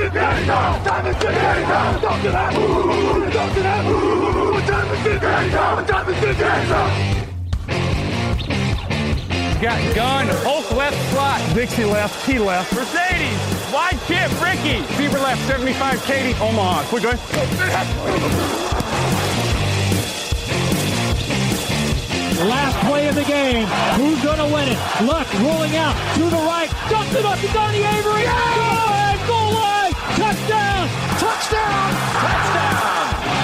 Got gun, Hulk left slot, Dixie left, T left, Mercedes, wide chip, Ricky, Fever left, 75, Katie, Omaha, quick going. Last play of the game, who's going to win it? Luck rolling out to the right, dumps it up to Donnie Avery, goal line! Touchdown! Touchdown! Touchdown!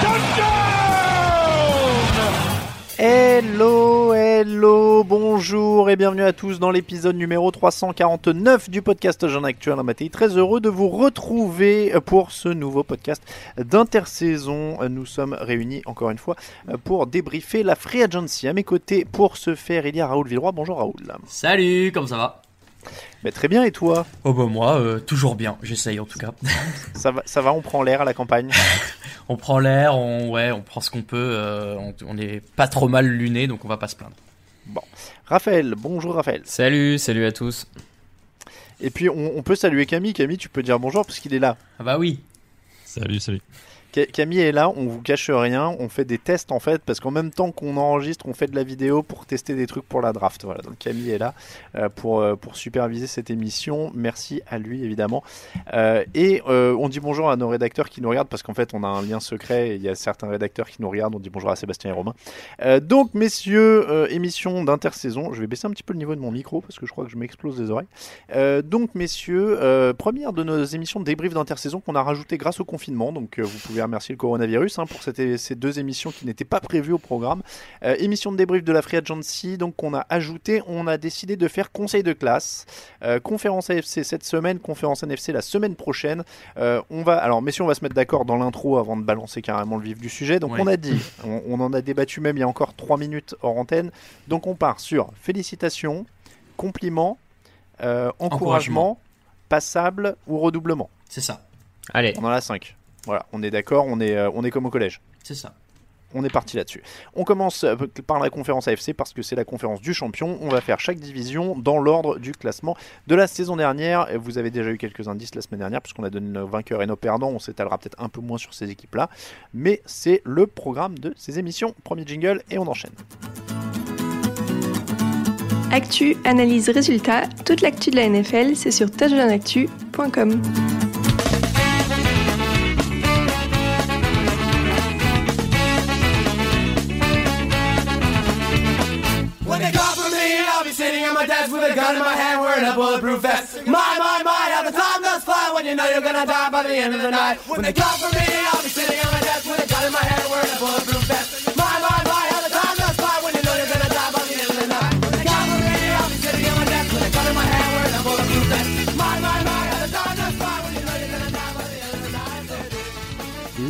Touchdown! Hello, hello, bonjour et bienvenue à tous dans l'épisode numéro 349 du podcast Jean Actuel Matei. Très heureux de vous retrouver pour ce nouveau podcast d'intersaison. Nous sommes réunis encore une fois pour débriefer la Free Agency. À mes côtés, pour ce faire, il y a Raoul Villeroi. Bonjour Raoul. Salut, comment ça va ? Bah, très bien, et toi ? Oh bah moi, toujours bien, j'essaye en tout cas. Ça va, on prend l'air à la campagne. On prend l'air, on prend ce qu'on peut, on n'est pas trop mal luné, donc on va pas se plaindre. Bon, Raphaël, bonjour Raphaël. Salut à tous. Et puis on peut saluer Camille, tu peux dire bonjour parce qu'il est là. Ah bah oui. Salut. Camille est là, on vous cache rien, on fait des tests en fait, parce qu'en même temps qu'on enregistre, on fait de la vidéo pour tester des trucs pour la draft. Voilà, donc Camille est là pour superviser cette émission. Merci à lui évidemment. Et on dit bonjour à nos rédacteurs qui nous regardent, parce qu'en fait on a un lien secret. Il y a certains rédacteurs qui nous regardent. On dit bonjour à Sébastien et Romain. Donc messieurs, émission d'intersaison. Je vais baisser un petit peu le niveau de mon micro parce que je crois que je m'explose les oreilles. Donc messieurs, première de nos émissions de débrief d'intersaison qu'on a rajouté grâce au confinement. Donc vous pouvez remercier le coronavirus pour ces deux émissions qui n'étaient pas prévues au programme. Émission de débrief de la Free Agency, donc on a ajouté, on a décidé de faire conseil de classe, conférence AFC cette semaine, conférence NFC la semaine prochaine. On va se mettre d'accord dans l'intro avant de balancer carrément le vif du sujet. Donc ouais. On a dit, on en a débattu même il y a encore 3 minutes hors antenne. Donc on part sur félicitations, compliments, encouragement, passable ou redoublement. C'est ça. Allez. On en a 5. Voilà, on est d'accord, on est comme au collège. C'est ça. On est parti là-dessus. On commence par la conférence AFC parce que c'est la conférence du champion. On va faire chaque division dans l'ordre du classement de la saison dernière. Vous avez déjà eu quelques indices la semaine dernière puisqu'on a donné nos vainqueurs et nos perdants. On s'étalera peut-être un peu moins sur ces équipes-là. Mais c'est le programme de ces émissions. Premier jingle et on enchaîne. Actu, analyse, résultat. Toute l'actu de la NFL, c'est sur touchdownactu.com.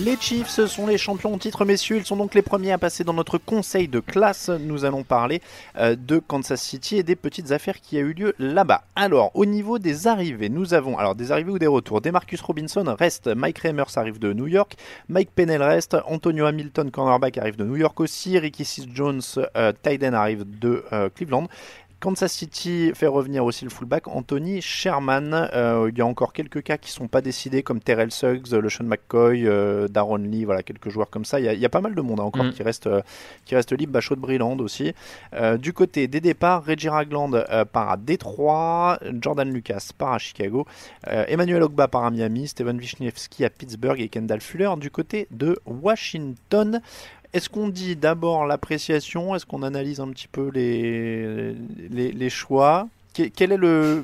Les Chiefs sont les champions en titre, messieurs. Ils sont donc les premiers à passer dans notre conseil de classe. Nous allons parler de Kansas City et des petites affaires qui a eu lieu là-bas. Alors, au niveau des arrivées, nous avons des arrivées ou des retours. Demarcus Robinson reste, Mike Remmers arrive de New York, Mike Pennell reste, Antonio Hamilton, cornerback, arrive de New York aussi, Ricky Seals Jones, tight end, arrive de Cleveland. Kansas City fait revenir aussi le fullback Anthony Sherman. Il y a encore quelques cas qui ne sont pas décidés comme Terrell Suggs, LeSean McCoy, Darron Lee, voilà, quelques joueurs comme ça. Il y a pas mal de monde qui reste libre. Bashaud Breeland aussi. Du côté des départs, Reggie Ragland part à Détroit, Jordan Lucas part à Chicago, Emmanuel Ogba part à Miami, Stephen Wisniewski à Pittsburgh et Kendall Fuller du côté de Washington. Est-ce qu'on dit d'abord l'appréciation ? Est-ce qu'on analyse un petit peu les choix ? Quel est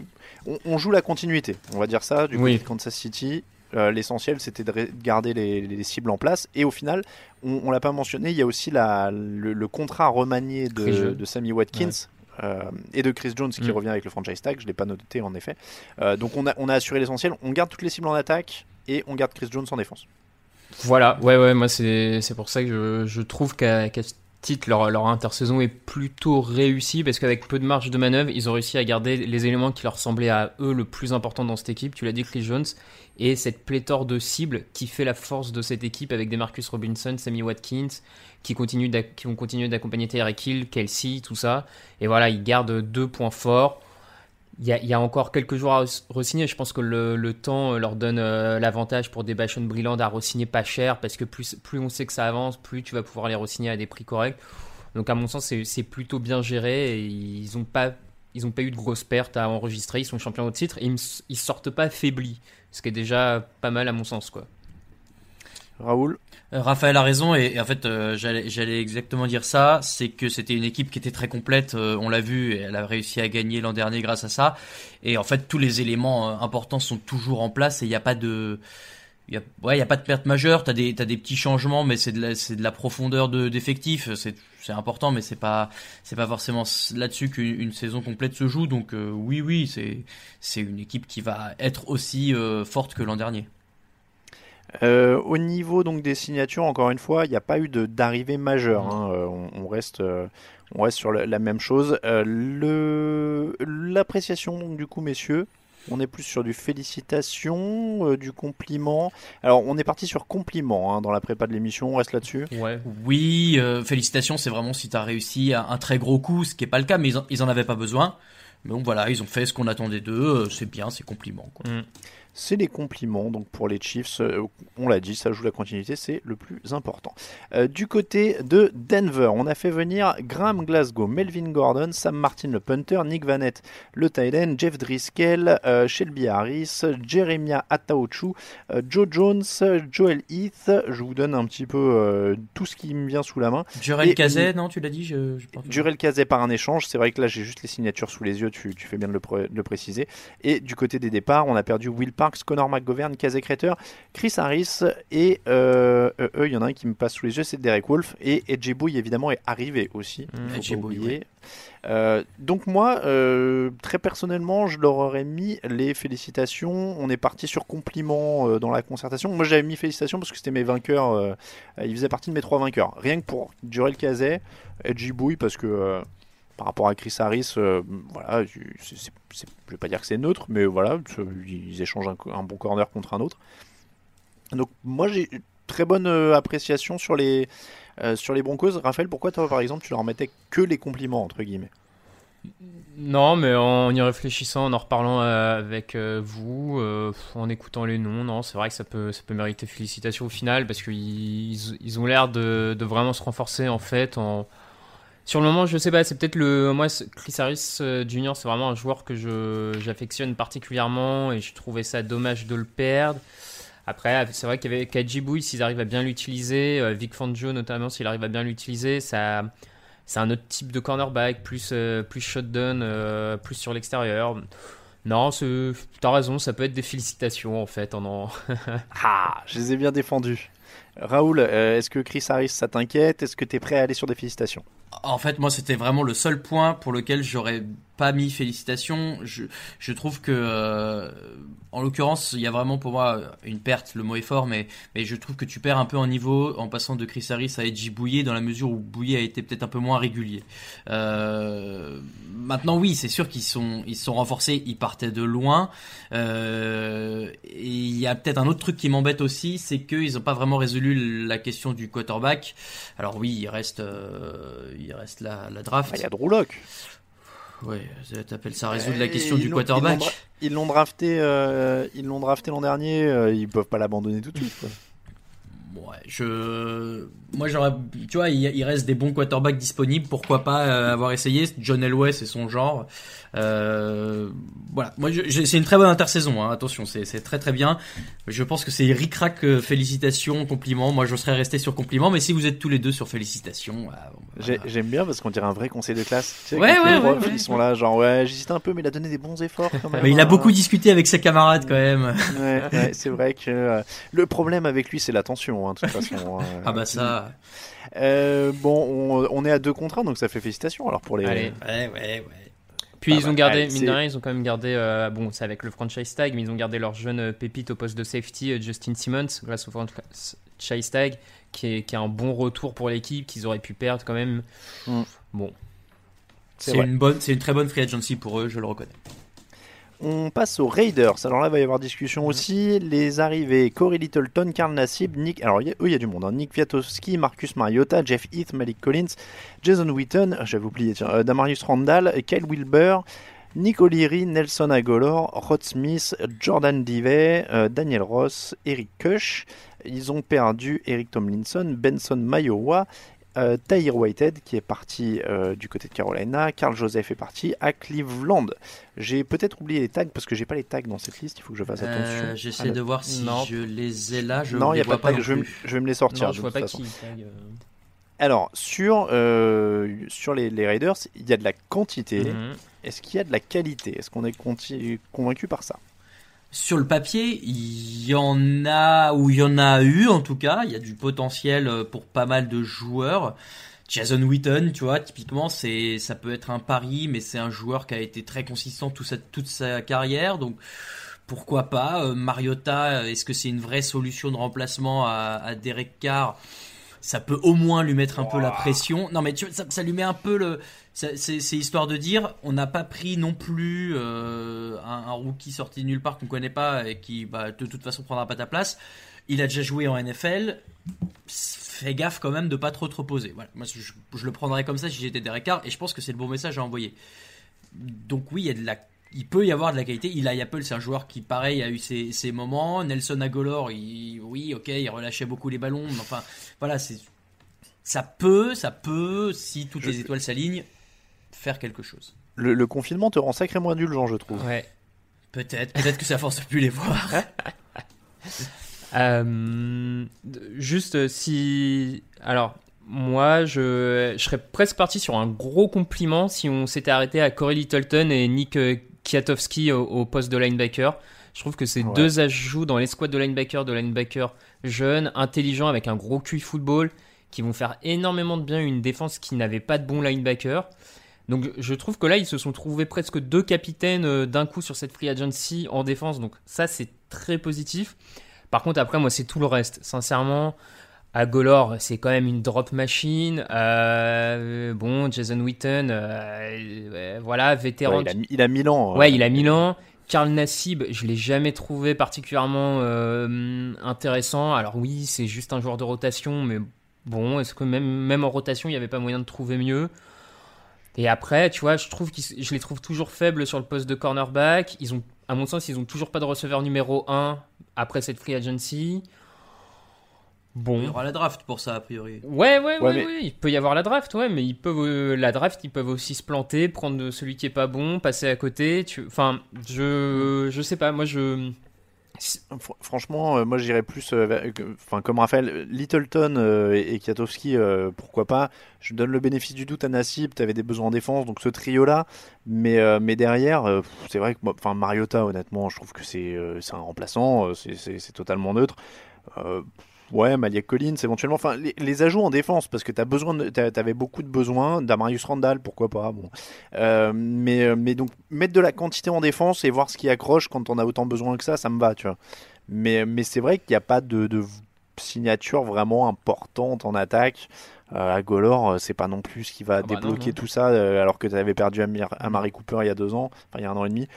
on joue la continuité, on va dire ça, du côté de Kansas City L'essentiel, c'était de garder les cibles en place. Et au final, on l'a pas mentionné, il y a aussi le contrat remanié de Sammy Watkins. Ouais. Et de Chris Jones qui revient avec le franchise tag, je l'ai pas noté en effet. Donc on a assuré l'essentiel, on garde toutes les cibles en attaque et on garde Chris Jones en défense. Voilà, ouais, moi c'est pour ça que je trouve qu'à ce titre leur intersaison est plutôt réussie, parce qu'avec peu de marge de manœuvre, ils ont réussi à garder les éléments qui leur semblaient à eux le plus important dans cette équipe. Tu l'as dit, Chris Jones, et cette pléthore de cibles qui fait la force de cette équipe avec Demarcus Robinson, Sammy Watkins, qui vont continuer d'accompagner Tyreek Hill, Kelsey, tout ça. Et voilà, ils gardent deux points forts. Il y a encore quelques joueurs à re-signer. Je pense que le temps leur donne l'avantage pour des Bashaud Breeland à re-signer pas cher, parce que plus on sait que ça avance, plus tu vas pouvoir les re-signer à des prix corrects. Donc à mon sens, c'est plutôt bien géré. Et ils n'ont pas eu de grosses pertes à enregistrer. Ils sont champions au titre et ils ne sortent pas faiblis, ce qui est déjà pas mal à mon sens, quoi. Raoul, Raphaël a raison, et en fait j'allais exactement dire ça, c'est que c'était une équipe qui était très complète, on l'a vu, et elle a réussi à gagner l'an dernier grâce à ça, et en fait tous les éléments importants sont toujours en place, et il n'y a pas de perte majeure. T'as des petits changements, mais c'est de la profondeur d'effectifs, c'est important, mais c'est pas forcément là-dessus qu'une saison complète se joue. Donc oui, c'est une équipe qui va être aussi forte que l'an dernier. Au niveau donc des signatures, encore une fois, il n'y a pas eu d'arrivée majeure, hein. On reste sur la même chose. L'appréciation donc, du coup, messieurs, on est plus sur du félicitation, du compliment. Alors on est parti sur compliment, hein, dans la prépa de l'émission, on reste là-dessus. Ouais. Oui, félicitations, c'est vraiment si tu as réussi un très gros coup, ce qui n'est pas le cas, mais ils en avaient pas besoin. Donc voilà, ils ont fait ce qu'on attendait d'eux, c'est bien, c'est compliment, quoi. C'est les compliments donc pour les Chiefs, on l'a dit, ça joue la continuité, c'est le plus important. Du côté de Denver, on a fait venir Graham Glasgow, Melvin Gordon, Sam Martin le punter, Nick Vanette le tight end, Jeff Driscoll, Shelby Harris, Jeremiah Ataochu, Joe Jones, Joel Heath, je vous donne un petit peu tout ce qui me vient sous la main. Jurrell Casey, non, tu l'as dit, Jurrell Casey par un échange, c'est vrai que là j'ai juste les signatures sous les yeux, tu fais bien de le préciser. Et du côté des départs, on a perdu Will Connor McGovern, Casey Kreter, Chris Harris et il y en a un qui me passe sous les yeux, c'est Derek Wolfe, et A.J. Bouye évidemment est arrivé aussi, faut pas oublier. Ouais. Donc moi très personnellement, je leur aurais mis les félicitations. On est parti sur compliments dans la concertation. Moi j'avais mis félicitations parce que c'était mes vainqueurs, ils faisaient partie de mes 3 vainqueurs, rien que pour Jurrell Casey, A.J. Bouye, parce que par rapport à Chris Harris, voilà, je vais pas dire que c'est neutre, mais voilà, ils échangent un bon corner contre un autre. Donc moi j'ai une très bonne appréciation sur les Broncos. Raphaël, pourquoi toi par exemple tu leur mettais que les compliments entre guillemets? Non, mais en y réfléchissant, en reparlant avec vous, en écoutant les noms, non, c'est vrai que ça peut mériter félicitations au final, parce qu'ils ont l'air de vraiment se renforcer en fait. Sur le moment, je sais pas, c'est peut-être moi, Chris Harris Jr., c'est vraiment un joueur que j'affectionne particulièrement, et je trouvais ça dommage de le perdre. Après, c'est vrai qu'avec A.J. Bouye, s'ils arrivent à bien l'utiliser, Vic Fangio notamment, s'il arrive à bien l'utiliser, ça, c'est un autre type de cornerback, plus shotgun, plus sur l'extérieur. Non, t'as raison, ça peut être des félicitations en fait. Ah, je les ai bien défendus. Raoul, est-ce que Chris Harris, ça t'inquiète? Est-ce que t'es prêt à aller sur des félicitations? En fait, moi, c'était vraiment le seul point pour lequel j'aurais pas mis félicitations. Je trouve que, en l'occurrence, il y a vraiment pour moi une perte, le mot est fort, mais je trouve que tu perds un peu en niveau en passant de Chris Harris à A.J. Bouye, dans la mesure où Bouye a été peut-être un peu moins régulier. Maintenant, oui, c'est sûr qu'ils sont renforcés, ils partaient de loin. Et il y a peut-être un autre truc qui m'embête aussi, c'est qu'ils ont pas vraiment résolu la question du quarterback. Alors oui, il reste la draft. Il y a Drew Lock. Ouais, t'appelles ça résoudre la question du quarterback. Ils l'ont drafté l'an dernier. Ils peuvent pas l'abandonner tout de suite, quoi. Ouais, moi j'aurais, tu vois, il reste des bons quarterbacks disponibles, pourquoi pas avoir essayé. John Elway, c'est son genre. Voilà, moi c'est une très bonne intersaison, hein. Attention, c'est très très bien. Je pense que c'est ric-rac, félicitations, compliments. Moi je serais resté sur compliments, mais si vous êtes tous les deux sur félicitations, Voilà. J'aime bien parce qu'on dirait un vrai conseil de classe. Tu sais, ouais, ils sont là, genre, ouais, j'hésite un peu, mais il a donné des bons efforts quand même. Mais il a beaucoup discuté avec ses camarades quand même. Ouais, c'est vrai que le problème avec lui, c'est la tension, hein, de toute façon. Ah bah ça. Bon, on est à 2 contre 1, donc ça fait félicitations. Alors pour les. Allez, ouais. Puis ils ont gardé, mine de rien, ils ont quand même gardé, bon, c'est avec le franchise tag, mais ils ont gardé leur jeune pépite au poste de safety, Justin Simmons, grâce au franchise tag, qui est un bon retour pour l'équipe, qu'ils auraient pu perdre quand même. Bon. C'est une très bonne free agency pour eux, je le reconnais. On passe aux Raiders. Alors là, il va y avoir discussion aussi. Les arrivées, Corey Littleton, Karl Nassib, Nick... Alors, il y a du monde. Hein. Nick Kwiatkowski, Marcus Mariota, Jeff Heath, Malik Collins, Jason Witten, j'avais oublié, Damarius Randall, Kyle Wilber, Nick O'Leary, Nelson Agholor, Rod Smith, Jordan Divey, Daniel Ross, Eric Kush. Ils ont perdu Eric Tomlinson, Benson Mayowa, Tahir Whitehead qui est parti du côté de Carolina, Karl Joseph est parti à Cleveland. J'ai peut-être oublié les tags parce que j'ai pas les tags dans cette liste, il faut que je fasse attention. J'essaie de voir si je les ai là. Non, il n'y a pas de tags, je vais me les sortir. Non, je vois pas qui tag. Alors, sur les Raiders, il y a de la quantité. Est-ce qu'il y a de la qualité ? Est-ce qu'on est convaincu par ça ? Sur le papier, il y en a, ou il y en a eu en tout cas, il y a du potentiel pour pas mal de joueurs. Jason Witten, tu vois, typiquement, ça peut être un pari, mais c'est un joueur qui a été très consistant toute sa carrière, donc pourquoi pas. Mariota, est-ce que c'est une vraie solution de remplacement à Derek Carr ? Ça peut au moins lui mettre un peu la pression. Non mais tu vois, ça lui met un peu le... C'est histoire de dire, on n'a pas pris non plus un rookie sorti de nulle part qu'on ne connaît pas et qui de toute façon prendra pas ta place. Il a déjà joué en NFL. Fais gaffe quand même de pas trop te reposer. Voilà. Moi, je le prendrais comme ça si j'étais Derek Carr et je pense que c'est le bon message à envoyer. Donc oui, il peut y avoir de la qualité. Eli Apple, c'est un joueur qui pareil a eu ses moments. Nelson Agholor, il relâchait beaucoup les ballons. Mais enfin voilà, ça peut si toutes les étoiles s'alignent. Faire quelque chose. Le confinement te rend sacrément indulgent, je trouve. Ouais. Peut-être que ça force de plus les voir. Juste si... Alors, moi, je serais presque parti sur un gros compliment si on s'était arrêté à Corey Littleton et Nick Kwiatkowski au poste de linebacker. Je trouve que ces deux ajouts dans l'escouade de linebacker jeunes, intelligents, avec un gros QI football, qui vont faire énormément de bien une défense qui n'avait pas de bon linebacker. Donc je trouve que là ils se sont trouvés presque 2 capitaines d'un coup sur cette free agency en défense, donc ça c'est très positif. Par contre après moi c'est tout le reste, sincèrement. Agholor c'est quand même une drop machine, bon Jason Witten, voilà, vétéran. Ouais, il a 1000 ans. Ouais, il a 1000 ans. Karl Nassib, je ne l'ai jamais trouvé particulièrement intéressant. Alors oui c'est juste un joueur de rotation, mais bon, est-ce que même en rotation il n'y avait pas moyen de trouver mieux ? Et après, tu vois, je les trouve toujours faibles sur le poste de cornerback. Ils ont, à mon sens, ils n'ont toujours pas de receveur numéro 1 après cette free agency. Bon. Il y aura la draft pour ça, a priori. Ouais, mais... Il peut y avoir la draft, ouais, mais ils peuvent aussi se planter, prendre celui qui n'est pas bon, passer à côté. Enfin, je sais pas, moi je... Franchement, moi j'irais plus comme Raphaël, Littleton et Kwiatkowski, pourquoi pas. Je donne le bénéfice du doute à Nassib, t'avais des besoins en défense, donc ce trio là. Mais derrière, c'est vrai que Mariota, honnêtement, je trouve que c'est un remplaçant, c'est totalement neutre. Ouais, Malik Collins éventuellement, enfin les ajouts en défense parce que t'avais beaucoup de besoins. Damarius Randall, pourquoi pas, bon. Mais donc mettre de la quantité en défense et voir ce qui accroche quand on a autant besoin que ça me va, tu vois. Mais c'est vrai qu'il n'y a pas de signature vraiment importante en attaque. Agholor, c'est pas non plus ce qui va débloquer tout ça, alors que t'avais perdu Amari Cooper il y a 2 ans, enfin il y a 1 an et demi.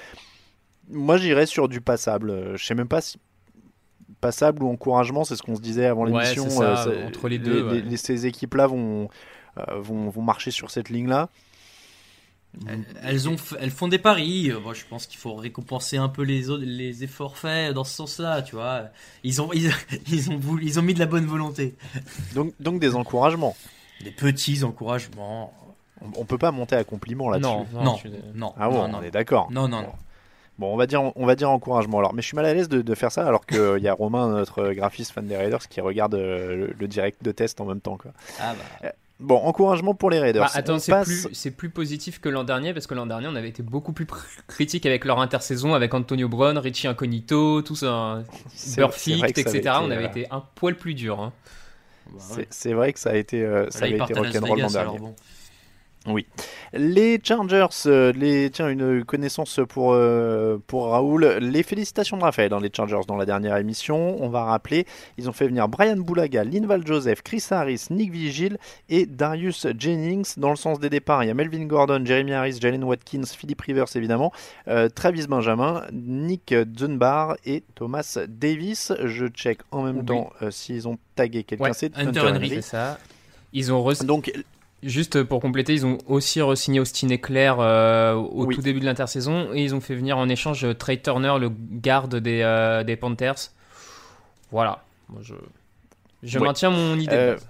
Moi j'irais sur du passable. Je sais même pas si passable ou encouragement, c'est ce qu'on se disait avant l'émission. Ouais, c'est entre les deux, ces équipes-là vont marcher sur cette ligne-là. Elles font des paris. Moi, je pense qu'il faut récompenser un peu les efforts faits dans ce sens-là, tu vois. Ils ont mis de la bonne volonté. Donc des encouragements, des petits encouragements. On peut pas monter à compliment là-dessus. Non. Ah ouais, on est d'accord. Non. Bon, on va dire encouragement alors, mais je suis mal à l'aise de faire ça alors qu'il y a Romain, notre graphiste fan des Raiders, qui regarde le direct de test en même temps, quoi. Ah bah. Bon, encouragement pour les Raiders. Bah, attends, c'est plus positif que l'an dernier, parce que l'an dernier, on avait été beaucoup plus critique avec leur intersaison, avec Antonio Brown, Richie Incognito, tout ça, Burfict, etc. On avait été un poil plus dur. Hein. Bah, ouais. C'est vrai que ça a été rock'n'roll l'an dernier. Bon. Oui. Les Chargers, tiens, une connaissance pour Raoul. Les félicitations de Raphaël dans les Chargers dans la dernière émission. On va rappeler, ils ont fait venir Brian Bulaga, Linval Joseph, Chris Harris, Nick Vigil et Darius Jennings. Dans le sens des départs, il y a Melvin Gordon, Jeremy Harris, Jalen Watkins, Philip Rivers évidemment, Travis Benjamin, Nick Dunbar et Thomas Davis. Je check en même temps s'ils ont tagué quelqu'un. C'est Hunter Henry. C'est ça. Ils ont donc... Juste pour compléter, ils ont aussi re-signé Austin Eckler tout début de l'intersaison et ils ont fait venir en échange Trey Turner, le garde des Panthers. Voilà, moi, je maintiens mon idée de base.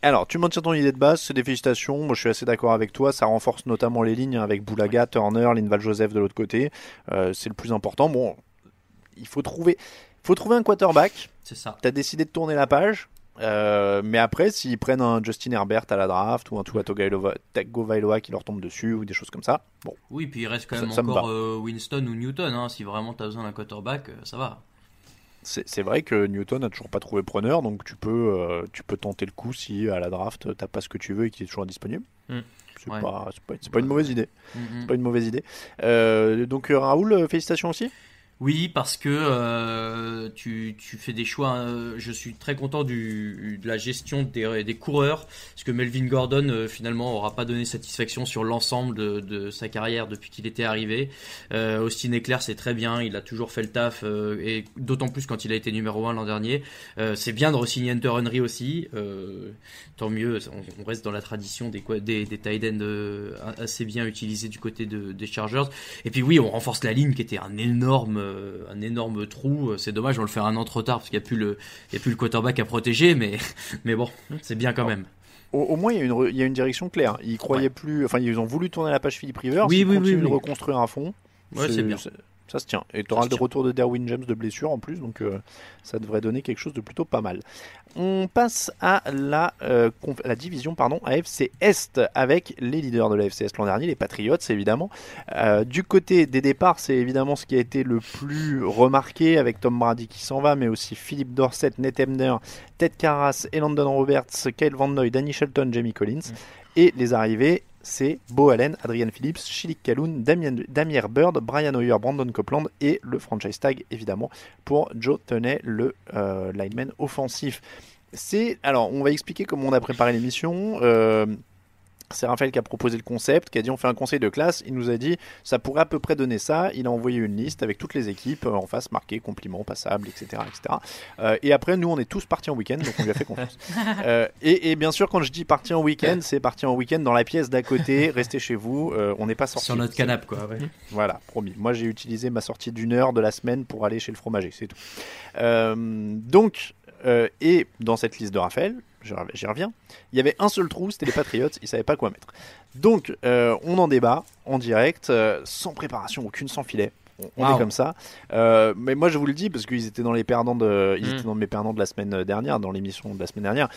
Alors, tu maintiens ton idée de base, c'est des félicitations. Moi, je suis assez d'accord avec toi. Ça renforce notamment les lignes avec Bulaga, Turner, Linval Joseph de l'autre côté. C'est le plus important. Bon, il faut trouver un quarterback. C'est ça. Tu as décidé de tourner la page. Mais après, s'ils prennent un Justin Herbert à la draft ou un Tua Tagovailoa qui leur tombe dessus ou des choses comme ça, bon. Oui, puis il reste quand même encore Winston ou Newton. Hein, si vraiment t'as besoin d'un quarterback, ça va. C'est vrai que Newton n'a toujours pas trouvé preneur, donc tu peux tenter le coup si à la draft t'as pas ce que tu veux et qu'il est toujours disponible. Mm. C'est pas une mauvaise idée. Mm-hmm. C'est pas une mauvaise idée. Donc Raoul, félicitations aussi. Oui, parce que tu fais des choix. Je suis très content de la gestion des coureurs, parce que Melvin Gordon finalement aura pas donné satisfaction sur l'ensemble de sa carrière depuis qu'il était arrivé. Austin Eckler, c'est très bien, il a toujours fait le taf, et d'autant plus quand il a été numéro 1 l'an dernier. C'est bien de re-signer Hunter Henry aussi, tant mieux. On reste dans la tradition des tight ends assez bien utilisés du côté des Chargers. Et puis oui, on renforce la ligne qui était un énorme trou. C'est dommage, on le fait un an trop tard parce qu'il n'y a plus le quarterback à protéger, mais bon, c'est bien quand même. Au moins, il y a une direction claire. Ils croyaient plus, enfin, ils ont voulu tourner la page Philippe Rivers. Oui, ils continuent de reconstruire à fond. Ouais, c'est bien. Ça se tient. Et tu auras le retour de Derwin James de blessure en plus, donc ça devrait donner quelque chose de plutôt pas mal. On passe à la division AFC Est avec les leaders de l'AFC Est l'an dernier, les Patriots évidemment. Du côté des départs, c'est évidemment ce qui a été le plus remarqué avec Tom Brady qui s'en va, mais aussi Philippe Dorsett, Nate Ebner, Ted Karras, Landon Roberts, Kyle Van Noy, Danny Shelton, Jamie Collins. Et les arrivées, c'est Bo Allen, Adrian Phillips, Chilik Calhoun, Damier Bird, Brian Hoyer, Brandon Copeland et le franchise tag évidemment pour Joe Tunney, le lineman offensif. Alors on va expliquer comment on a préparé l'émission. C'est Raphaël qui a proposé le concept, qui a dit on fait un conseil de classe. Il nous a dit ça pourrait à peu près donner ça. Il a envoyé une liste avec toutes les équipes en face marquées compliments, passables, etc. etc. Et après nous on est tous partis en week-end, donc on lui a fait confiance. Et bien sûr quand je dis parti en week-end, c'est parti en week-end dans la pièce d'à côté. Restez chez vous, on n'est pas sortis. Sur notre canapé quoi. Ouais. Voilà, promis. Moi j'ai utilisé ma sortie d'une heure de la semaine pour aller chez le fromager, c'est tout. Donc et dans cette liste de Raphaël, j'y reviens, il y avait un seul trou, c'était les Patriots, ils ne savaient pas quoi mettre. Donc on en débat en direct, sans préparation aucune, sans filet. On est comme ça. Mais moi je vous le dis parce qu'ils étaient dans les perdants étaient dans mes perdants de la semaine dernière, dans l'émission de la semaine dernière.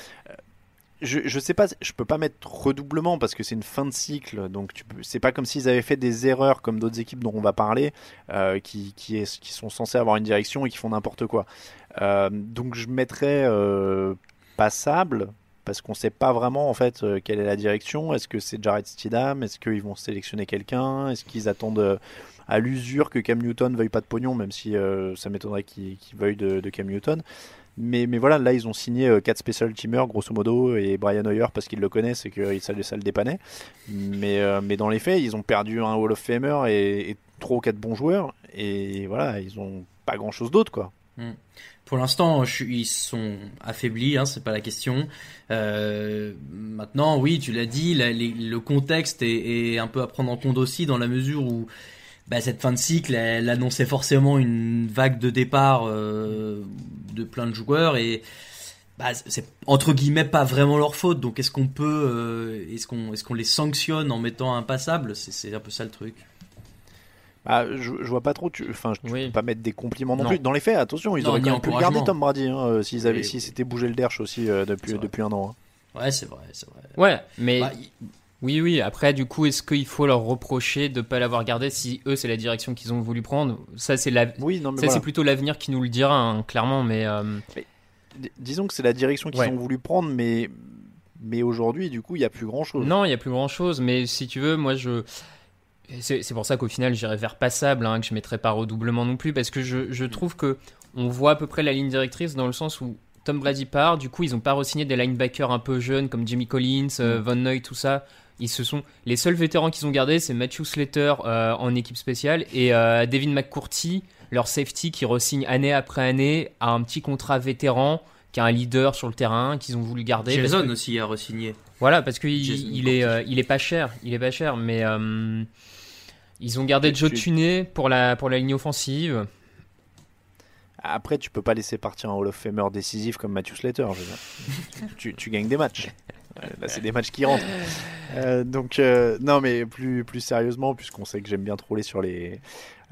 Je sais pas, je peux pas mettre redoublement parce que c'est une fin de cycle, donc c'est pas comme s'ils avaient fait des erreurs comme d'autres équipes dont on va parler, qui sont censées avoir une direction et qui font n'importe quoi. Donc je mettrais passable parce qu'on sait pas vraiment en fait quelle est la direction. Est-ce que c'est Jared Stidham, est-ce qu'ils vont sélectionner quelqu'un, est-ce qu'ils attendent à l'usure que Cam Newton veuille pas de pognon, même si ça m'étonnerait qu'il veuille de Cam Newton. Mais voilà, là ils ont signé 4 special teamers grosso modo et Brian Hoyer parce qu'ils le connaissent et que ça le dépannait, mais dans les faits ils ont perdu un Hall of Famer et 3 ou 4 bons joueurs et voilà, ils ont pas grand chose d'autre quoi. Pour l'instant, ils sont affaiblis, hein, c'est pas la question. Maintenant, oui, tu l'as dit, le contexte est un peu à prendre en compte aussi dans la mesure où cette fin de cycle, elle annonçait forcément une vague de départ de plein de joueurs et c'est entre guillemets pas vraiment leur faute. Donc, est-ce qu'on les sanctionne en mettant un passable ? C'est un peu ça le truc. Je vois pas trop, tu peux pas mettre des compliments non plus. Dans les faits, attention, ils auraient quand même pu garder Tom Brady, s'ils avaient, si c'était bougé le derche aussi depuis un an. Hein. Ouais, c'est vrai, c'est vrai. Ouais, mais... Bah, oui, après, du coup, est-ce qu'il faut leur reprocher de ne pas l'avoir gardé si eux, c'est la direction qu'ils ont voulu prendre? Ça, c'est, voilà, c'est plutôt l'avenir qui nous le dira, hein, clairement, mais disons que c'est la direction qu'ils ont voulu prendre, mais aujourd'hui, du coup, il n'y a plus grand-chose. Non, il n'y a plus grand-chose, mais si tu veux, moi, c'est pour ça qu'au final, j'irai vers passable, hein, que je ne mettrai pas redoublement non plus, parce que je trouve qu'on voit à peu près la ligne directrice dans le sens où Tom Brady part, du coup, ils n'ont pas re-signé des linebackers un peu jeunes comme Jimmy Collins, Von Noy, tout ça. Les seuls vétérans qu'ils ont gardés, c'est Matthew Slater en équipe spéciale et Devin McCourty, leur safety qui re-signe année après année à un petit contrat vétéran, qui a un leader sur le terrain, qu'ils ont voulu garder. Jason aussi a re-signé. Voilà, parce qu'il est pas cher, mais ils ont gardé Joe Thuney pour la ligne offensive. Après, tu peux pas laisser partir un Hall of Famer décisif comme Matthew Slater. Je veux dire. tu gagnes des matchs. Là, c'est des matchs qui rentrent. Donc, non, mais plus sérieusement, puisqu'on sait que j'aime bien troller sur les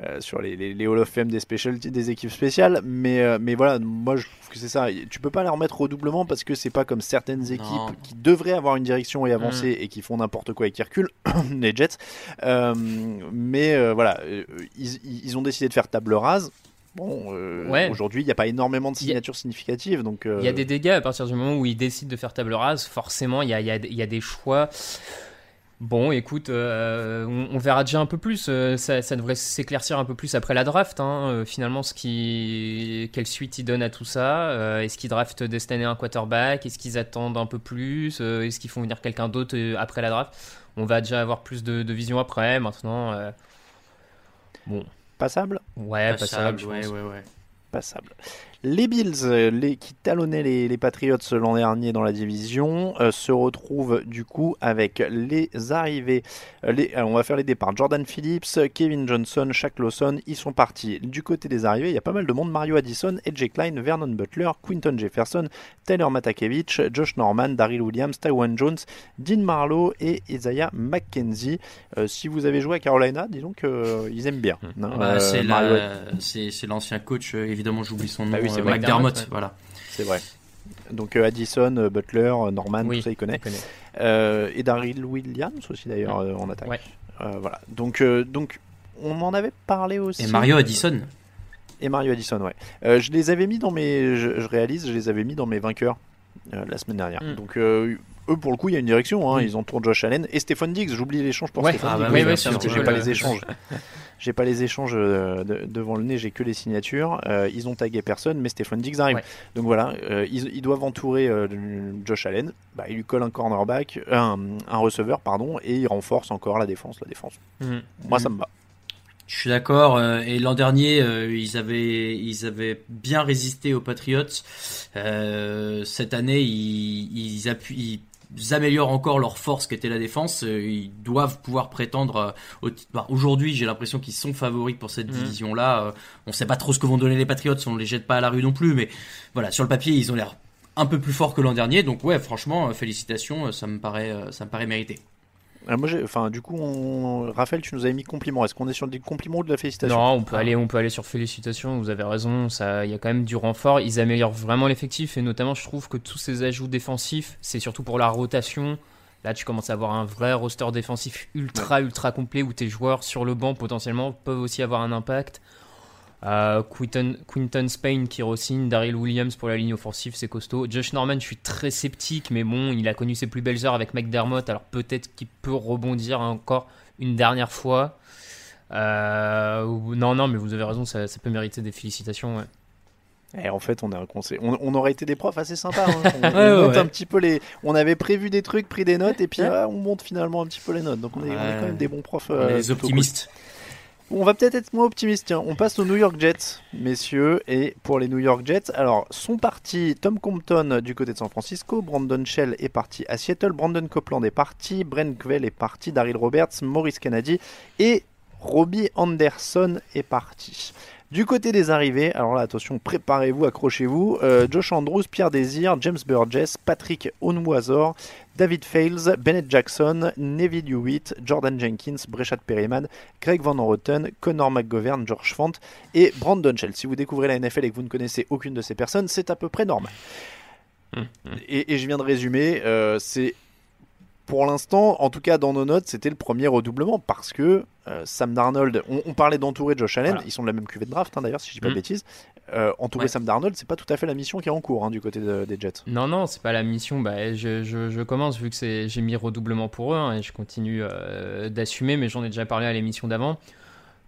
Hall of Fame des specialty, des équipes spéciales, mais voilà, moi je trouve que c'est ça. Tu peux pas les remettre redoublement parce que c'est pas comme certaines équipes qui devraient avoir une direction et avancer et qui font n'importe quoi et qui reculent, les Jets. Mais voilà, ils ont décidé de faire table rase. Bon, aujourd'hui, il n'y a pas énormément de signatures significatives. Il y a des dégâts à partir du moment où ils décident de faire table rase. Forcément, il y a des choix. Bon, écoute, on verra déjà un peu plus. Ça devrait s'éclaircir un peu plus après la draft. Hein. Finalement, quelle suite ils donnent à tout ça. Est-ce qu'ils draftent destiné à un quarterback? Est-ce qu'ils attendent un peu plus? Est-ce qu'ils font venir quelqu'un d'autre après la draft? On va déjà avoir plus de vision après. Maintenant, bon... Passable ? Ouais, passable, je pense. Passable. Les Bills, qui talonnaient les Patriots l'an dernier dans la division, se retrouvent du coup avec les arrivées. On va faire les départs. Jordan Phillips, Kevin Johnson, Shaq Lawson, ils sont partis. Du côté des arrivées, il y a pas mal de monde. Mario Addison, A.J. Klein, Vernon Butler, Quinton Jefferson, Taylor Matakevich, Josh Norman, Daryl Williams, Tywan Jones, Dean Marlowe et Isaiah McKenzie. Si vous avez joué à Carolina, disons qu'ils aiment bien. C'est l'ancien coach, évidemment j'oublie son nom. Bah oui, c'est McDermott, ouais. Voilà. C'est vrai. Donc Addison, Butler, Norman, tout ça, il connaît. Et Daryl Williams aussi, d'ailleurs, en attaque. Ouais. Voilà. Donc, on en avait parlé aussi. Et Mario Addison, ouais. Je les avais mis dans mes... Je réalise, je les avais mis dans mes vainqueurs la semaine dernière. Donc, eux, pour le coup, il y a une direction. Hein. Ils entourent Josh Allen et Stephon Diggs. J'oublie l'échange pour Stephon Diggs. Parce que j'ai pas les échanges. J'ai pas les échanges devant le nez, j'ai que les signatures. Ils ont tagué personne, mais Stephon Diggs arrive. Ouais. Donc voilà, ils doivent entourer Josh Allen. Bah, ils lui collent un cornerback, un receveur, pardon, et ils renforcent encore la défense. Moi, ça me bat. Je suis d'accord. Et l'an dernier, ils avaient bien résisté aux Patriots. Cette année, ils améliorent encore leur force qui était la défense. Ils doivent pouvoir prétendre au titre. Bah, aujourd'hui, j'ai l'impression qu'ils sont favoris pour cette division-là. On sait pas trop ce que vont donner les Patriots, on les jette pas à la rue non plus, mais voilà, sur le papier, ils ont l'air un peu plus forts que l'an dernier. Donc ouais, franchement, félicitations, ça me paraît mérité. Alors moi, Raphaël, tu nous avais mis compliments. Est-ce qu'on est sur des compliments ou de la félicitation? Non, on peut aller sur félicitations. Vous avez raison. Il y a quand même du renfort. Ils améliorent vraiment l'effectif et notamment, je trouve que tous ces ajouts défensifs, c'est surtout pour la rotation. Là, tu commences à avoir un vrai roster défensif ultra complet où tes joueurs sur le banc potentiellement peuvent aussi avoir un impact. Quinton Spain qui re-signe, Daryl Williams pour la ligne offensive, c'est costaud. Josh Norman, je suis très sceptique, mais bon, il a connu ses plus belles heures avec McDermott, alors peut-être qu'il peut rebondir encore une dernière fois. Non, mais vous avez raison, ça peut mériter des félicitations, ouais. Et en fait, on aurait été des profs assez sympas. Hein. On monte un petit peu on avait prévu des trucs, pris des notes, et puis on monte finalement un petit peu les notes. Donc on est quand même des bons profs. Les optimistes. Cool. On va peut-être être moins optimiste, tiens. On passe aux New York Jets, messieurs. Et pour les New York Jets, alors sont partis Tom Compton du côté de San Francisco, Brandon Shell est parti à Seattle, Brandon Copeland est parti, Brent Kvell est parti, Daryl Roberts, Maurice Kennedy et Robbie Anderson est parti. Du côté des arrivées, alors là, attention, préparez-vous, accrochez-vous. Josh Andrews, Pierre Désir, James Burgess, Patrick Onwuazor, David Fales, Bennett Jackson, Neville Hewitt, Jordan Jenkins, Brechat Perryman, Greg Van Roten, Connor McGovern, George Fant et Brandon Shell. Si vous découvrez la NFL et que vous ne connaissez aucune de ces personnes, c'est à peu près normal. Et je viens de résumer, c'est pour l'instant, en tout cas dans nos notes, c'était le premier redoublement parce que Sam Darnold, on parlait d'entourer Josh Allen, voilà. Ils sont de la même cuvée de draft hein, d'ailleurs si je dis pas de bêtises. Entourer Sam Darnold, c'est pas tout à fait la mission qui est en cours hein, du côté des Jets. Non, c'est pas la mission. Bah, je commence vu que j'ai mis redoublement pour eux hein, et je continue d'assumer, mais j'en ai déjà parlé à l'émission d'avant.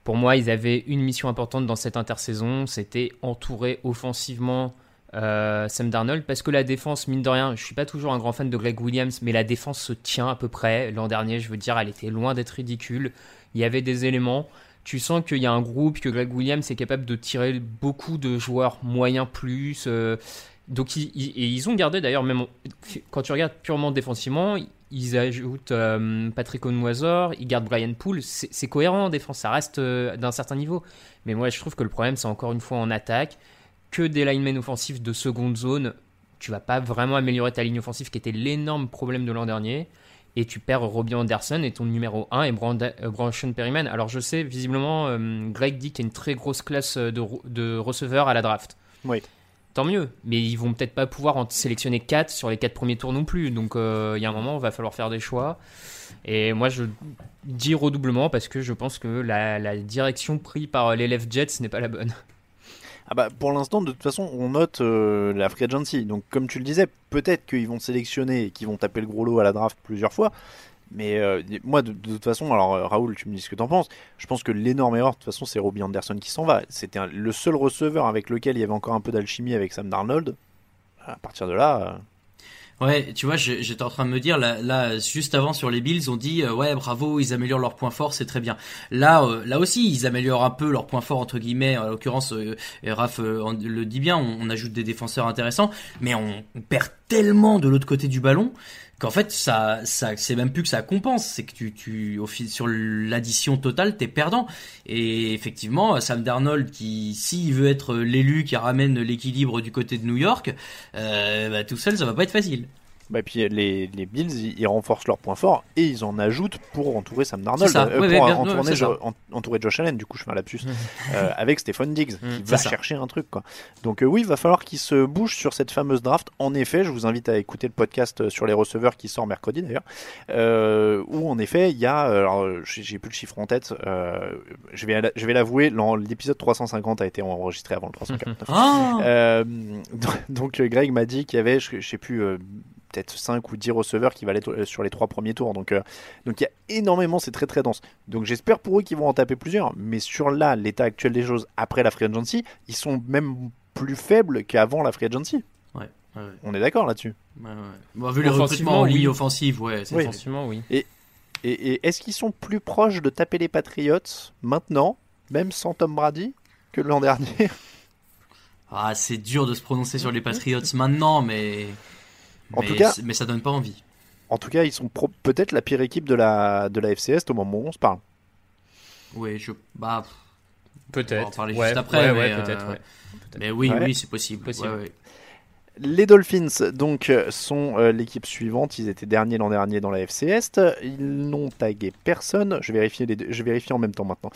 Pour moi, ils avaient une mission importante dans cette intersaison, c'était entourer offensivement Sam Darnold, parce que la défense, mine de rien, je suis pas toujours un grand fan de Greg Williams, mais la défense se tient à peu près. L'an dernier, je veux dire, elle était loin d'être ridicule. Il y avait des éléments. Tu sens qu'il y a un groupe, que Greg Williams est capable de tirer beaucoup de joueurs moyens plus. Donc, ils ont gardé, d'ailleurs, même quand tu regardes purement défensivement, ils ajoutent Patrick Onwuzor, ils gardent Brian Poole. C'est cohérent en défense, ça reste d'un certain niveau. Mais moi, je trouve que le problème, c'est encore une fois en attaque. Que des linemen offensifs de seconde zone, tu vas pas vraiment améliorer ta ligne offensive qui était l'énorme problème de l'an dernier. Et tu perds Robbie Anderson et ton numéro 1 est Brandon Perryman. Alors je sais, visiblement, Greg dit qu'il y a une très grosse classe de receveurs à la draft. Oui. Tant mieux, mais ils vont peut-être pas pouvoir en sélectionner 4 sur les 4 premiers tours non plus. Donc il y a un moment, il va falloir faire des choix. Et moi, je dis redoublement parce que je pense que la direction prise par l'élève Jets n'est pas la bonne. Ah bah, pour l'instant, de toute façon, on note la free agency. Donc, comme tu le disais, peut-être qu'ils vont sélectionner et qu'ils vont taper le gros lot à la draft plusieurs fois. Mais moi, de toute façon, alors Raoul, tu me dis ce que t'en penses. Je pense que l'énorme erreur, de toute façon, c'est Robbie Anderson qui s'en va. C'était le seul receveur avec lequel il y avait encore un peu d'alchimie avec Sam Darnold. À partir de là... Ouais, tu vois, j'étais en train de me dire, là juste avant sur les Bills, on dit ouais, bravo, ils améliorent leurs points forts, c'est très bien. Là aussi, ils améliorent un peu leurs points forts entre guillemets. En l'occurrence, Raph le dit bien, on ajoute des défenseurs intéressants, mais on perd tellement de l'autre côté du ballon qu'en fait, ça c'est même plus que ça compense, c'est que sur l'addition totale, t'es perdant. Et effectivement, Sam Darnold, qui s'il veut être l'élu qui ramène l'équilibre du côté de New York, tout seul, ça va pas être facile. Bah puis les Bills, ils renforcent leurs points forts et ils en ajoutent pour entourer Sam Darnold, entourer Josh Allen, du coup je fais un lapsus, avec Stephon Diggs qui va chercher un truc quoi. Donc oui, il va falloir qu'ils se bougent sur cette fameuse draft. En effet, je vous invite à écouter le podcast sur les receveurs qui sort mercredi d'ailleurs, où en effet il y a, alors j'ai plus le chiffre en tête, je vais l'avouer, l'épisode 350 a été enregistré avant le 349. Donc Greg m'a dit qu'il y avait, je sais plus, peut-être 5 ou 10 receveurs qui valaient sur les 3 premiers tours. Donc il y a énormément, c'est très très dense. Donc j'espère pour eux qu'ils vont en taper plusieurs, mais sur l'état actuel des choses après la free agency, ils sont même plus faibles qu'avant la free agency. Ouais. On est d'accord là-dessus. Ouais. Bon, vu les recrutements, oui, offensive, ouais, c'est offensivement, oui. Et est-ce qu'ils sont plus proches de taper les Patriots maintenant, même sans Tom Brady, que l'an dernier? Ah, c'est dur de se prononcer sur les Patriots maintenant, mais... En tout cas, mais ça donne pas envie. En tout cas, ils sont peut-être la pire équipe de la FC Est au moment où on se parle. Oui, peut-être. On va en parler juste après. Mais oui, c'est possible. Ouais. Les Dolphins donc sont l'équipe suivante. Ils étaient derniers l'an dernier dans la FC Est. Ils n'ont tagué personne. Je vérifie en même temps maintenant.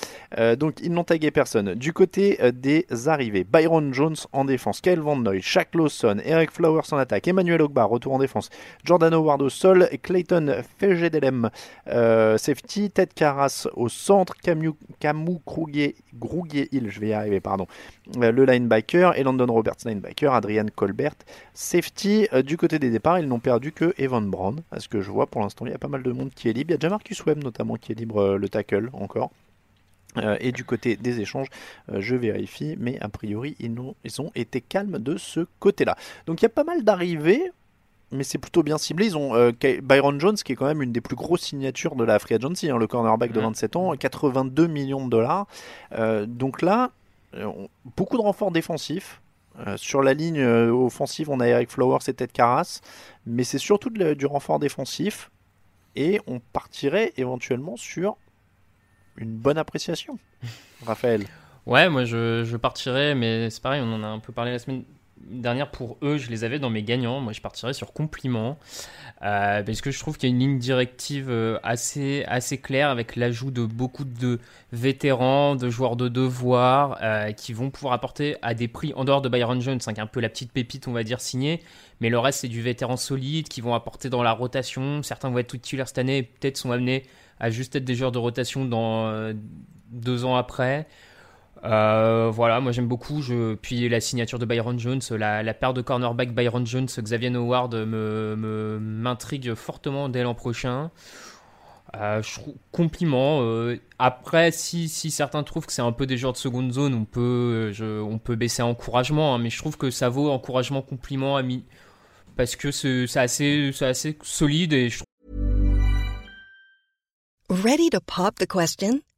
Donc ils n'ont tagué personne. Du côté des arrivées, Byron Jones en défense, Kyle Van Noy, Shaq Lawson, Eric Flowers en attaque, Emmanuel Ogba retour en défense, Jordan Howard au sol, Clayton Fejedelem safety, Ted Karras au centre, Camus Grugier-Hill, je vais y arriver, pardon, le linebacker et Landon Roberts linebacker, Adrian Colbert safety. Du côté des départs, ils n'ont perdu que Evan Brown. À ce que je vois, pour l'instant, il y a pas mal de monde qui est libre. Il y a déjà Marcus Webb notamment qui est libre, le tackle encore. Et du côté des échanges, je vérifie, mais a priori, ils ont été calmes de ce côté-là. Donc il y a pas mal d'arrivées, mais c'est plutôt bien ciblé. Ils ont Byron Jones, qui est quand même une des plus grosses signatures de la free agency, hein, le cornerback de 27 ans, 82 millions de $. Donc là, beaucoup de renforts défensifs. Sur la ligne offensive, on a Eric Flowers et Ted Karras, mais c'est surtout du renfort défensif, et on partirait éventuellement sur une bonne appréciation. Raphaël? Ouais, moi je partirais, mais c'est pareil, on en a un peu parlé la semaine dernière pour eux, je les avais dans mes gagnants. Moi, je partirais sur compliments parce que je trouve qu'il y a une ligne directive assez claire avec l'ajout de beaucoup de vétérans, de joueurs de devoir qui vont pouvoir apporter à des prix en dehors de Byron Jones, hein, qui est un peu la petite pépite, on va dire, signée. Mais le reste, c'est du vétéran solide qui vont apporter dans la rotation. Certains vont être titulaires cette année et peut-être sont amenés à juste être des joueurs de rotation dans 2 ans après. Voilà, moi j'aime beaucoup. Puis la signature de Byron Jones, la paire de cornerback Byron Jones, Xavier Howard m'intrigue fortement dès l'an prochain. Compliment. Après, si certains trouvent que c'est un peu des joueurs de seconde zone, on peut baisser à encouragement, hein, mais je trouve que ça vaut encouragement, compliment, ami, parce que c'est assez solide et je trouve. Ready to pop the question?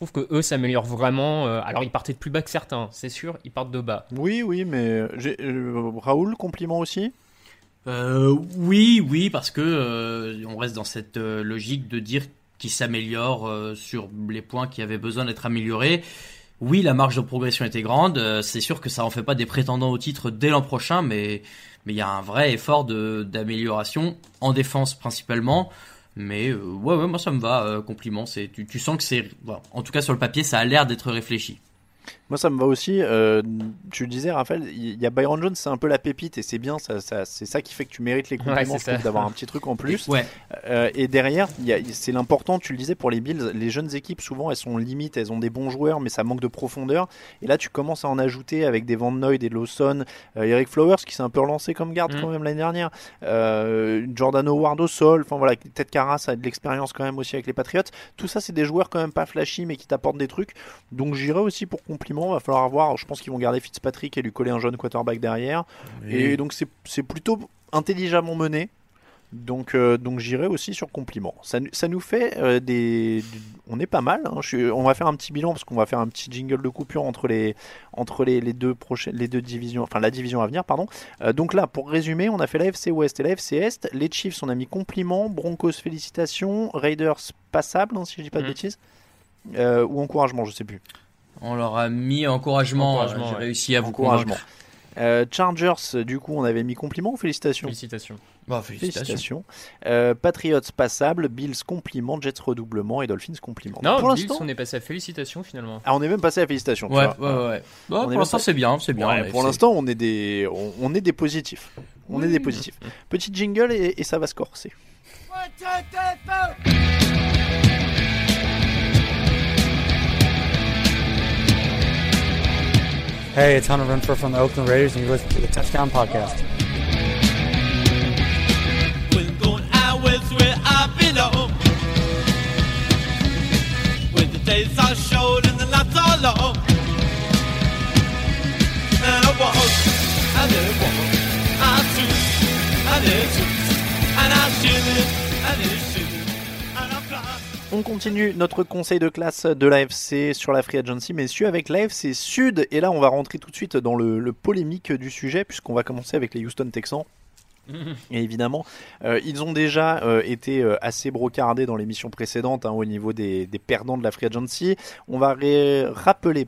Je trouve que eux s'améliorent vraiment. Alors ils partaient de plus bas que certains, c'est sûr, ils partent de bas. Oui, mais Raoul, compliment aussi. Oui, parce que on reste dans cette logique de dire qu'ils s'améliorent sur les points qui avaient besoin d'être améliorés. Oui, la marge de progression était grande. C'est sûr que ça en fait pas des prétendants au titre dès l'an prochain, mais il y a un vrai effort d'amélioration en défense principalement. Mais ouais, moi ça me va, compliment. C'est, tu sens que c'est, voilà, en tout cas sur le papier, ça a l'air d'être réfléchi. Moi ça me va aussi. Tu le disais, Raphaël, il y a Byron Jones, c'est un peu la pépite et c'est bien, c'est ça qui fait que tu mérites les compliments, ouais, d'avoir un petit truc en plus. Ouais. Et derrière, c'est l'important, tu le disais, pour les Bills, les jeunes équipes souvent elles sont limites, elles ont des bons joueurs mais ça manque de profondeur. Et là tu commences à en ajouter avec des Van Noy, des Lawson, Eric Flowers qui s'est un peu relancé comme garde quand même l'année dernière, Jordan Howard au sol, enfin voilà, Ted Karras a de l'expérience quand même aussi avec les Patriots. Tout ça c'est des joueurs quand même pas flashy mais qui t'apportent des trucs. Donc j'irais aussi pour compliment, va falloir voir. Je pense qu'ils vont garder Fitzpatrick et lui coller un jeune quarterback derrière. Oui. Et donc c'est plutôt intelligemment mené. Donc j'irai aussi sur compliment. Ça nous fait on est pas mal, hein. On va faire un petit bilan parce qu'on va faire un petit jingle de coupure entre les deux divisions, enfin la division à venir, pardon. Donc là, pour résumer, on a fait la FC West et la FC Est. Les Chiefs, on a mis compliment, Broncos félicitations, Raiders passable, hein, si je dis pas de bêtises, ou encouragement, je sais plus. On leur a mis encouragement, j'ai réussi à vous convaincre. Chargers, du coup, on avait mis compliment ou félicitations ? Félicitations. Bah, félicitations. Patriots, passable. Bills, compliment. Jets, redoublement. Et Dolphins, compliment. Non, pour Bills, on est passé à félicitations finalement. Ah, on est même passé à félicitations. Ouais. Bon, pour l'instant, c'est bien. C'est bien. Ouais, l'instant, on est des positifs. On est des positifs. Petit jingle et ça va se corser. 1, 2, 3, 4. Hey, it's Hunter Renfrow from the Oakland Raiders, and you're listening to the Touchdown Podcast. When going out is where I belong. When the days are short and the nights are long. On continue notre conseil de classe de l'AFC sur la Free Agency, messieurs, avec l'AFC Sud. Et là, on va rentrer tout de suite dans le polémique du sujet, puisqu'on va commencer avec les Houston Texans. Et évidemment, ils ont déjà été assez brocardés dans l'émission précédente, hein, au niveau des perdants de la Free Agency. On va rappeler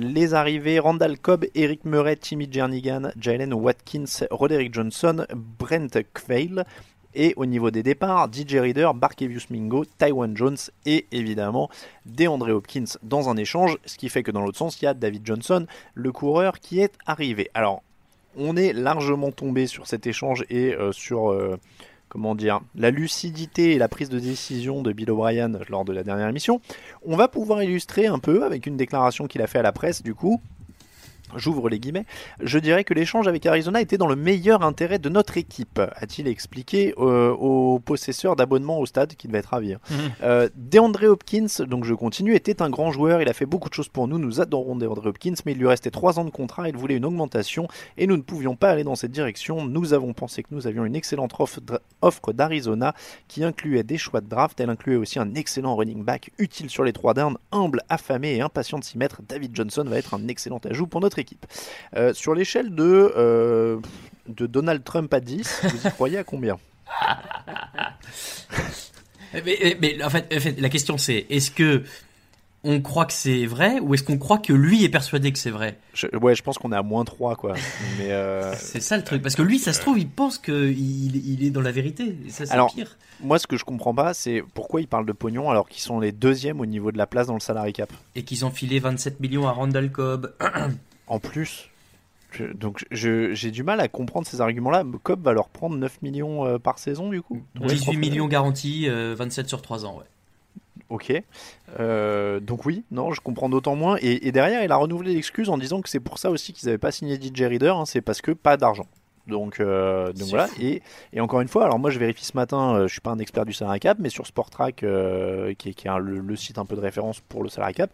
les arrivées: Randall Cobb, Eric Murray, Timmy Jernigan, Jalen Watkins, Roderick Johnson, Brent Quayle. Et au niveau des départs, DJ Reader, Barkevius Mingo, Tywan Jones et évidemment DeAndre Hopkins dans un échange. Ce qui fait que dans l'autre sens, il y a David Johnson, le coureur, qui est arrivé. Alors, on est largement tombé sur cet échange et sur la lucidité et la prise de décision de Bill O'Brien lors de la dernière émission. On va pouvoir illustrer un peu avec une déclaration qu'il a fait à la presse du coup. j'ouvre les guillemets, je dirais que l'échange avec Arizona était dans le meilleur intérêt de notre équipe, a-t-il expliqué aux possesseurs d'abonnement au stade qui devait être ravi. DeAndre Hopkins, donc je continue, était un grand joueur, il a fait beaucoup de choses pour nous, nous adorons DeAndre Hopkins, mais il lui restait 3 ans de contrat, il voulait une augmentation et nous ne pouvions pas aller dans cette direction. Nous avons pensé que nous avions une excellente offre d'Arizona qui incluait des choix de draft, elle incluait aussi un excellent running back utile sur les 3 downs, humble, affamé et impatient de s'y mettre. David Johnson va être un excellent ajout pour notre équipe. Sur l'échelle de Donald Trump à 10, vous y croyez à combien? mais en fait, la question c'est, est-ce que on croit que c'est vrai ou est-ce qu'on croit que lui est persuadé que c'est vrai? Ouais, je pense qu'on est à moins 3 quoi. Mais c'est ça le truc, parce que lui ça se trouve il pense qu'il est dans la vérité et ça c'est alors, pire. Moi ce que je comprends pas c'est pourquoi il parle de pognon alors qu'ils sont les 2e au niveau de la place dans le salary cap. Et qu'ils ont filé 27 millions à Randall Cobb. En plus. Donc j'ai du mal à comprendre ces arguments-là. Cobb va leur prendre 9 millions par saison du coup. Donc, 18 millions garantis, 27 sur 3 ans ouais. Ok, donc oui, non, je comprends d'autant moins. Et derrière, il a renouvelé l'excuse en disant que c'est pour ça aussi qu'ils n'avaient pas signé DJ Reader, hein, c'est parce que pas d'argent. Donc voilà. Et encore une fois, alors moi je vérifie ce matin, je suis pas un expert du salary cap, mais sur Sportrac, qui est le site un peu de référence pour le salary cap,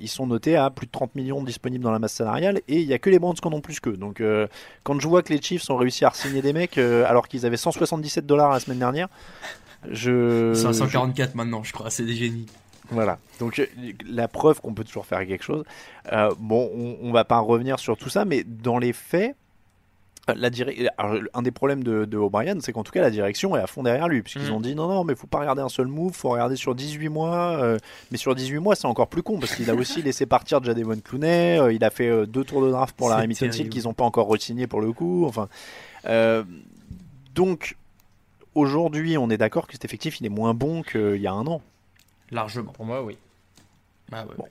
ils sont notés à plus de 30 millions disponibles dans la masse salariale et il y a que les Browns qui en ont plus qu'eux. Donc quand je vois que les Chiefs ont réussi à re-signer des mecs alors qu'ils avaient $177 la semaine dernière, 544 maintenant, je crois, c'est des génies. Voilà, donc la preuve qu'on peut toujours faire quelque chose. On va pas revenir sur tout ça, mais dans les faits, alors, un des problèmes de O'Brien, c'est qu'en tout cas la direction est à fond derrière lui, puisqu'ils ont dit non, mais faut pas regarder un seul move, faut regarder sur 18 mois. Mais sur 18 mois, c'est encore plus con parce qu'il a aussi laissé partir Jadavion Clowney. Il a fait 2 tours de draft pour Larry Mitonsil qu'ils n'ont pas encore re-signé pour le coup. Enfin, donc. Aujourd'hui, on est d'accord que cet effectif, il est moins bon qu'il y a un an. Largement. Pour moi, oui. Ah, ouais, bon. Ouais.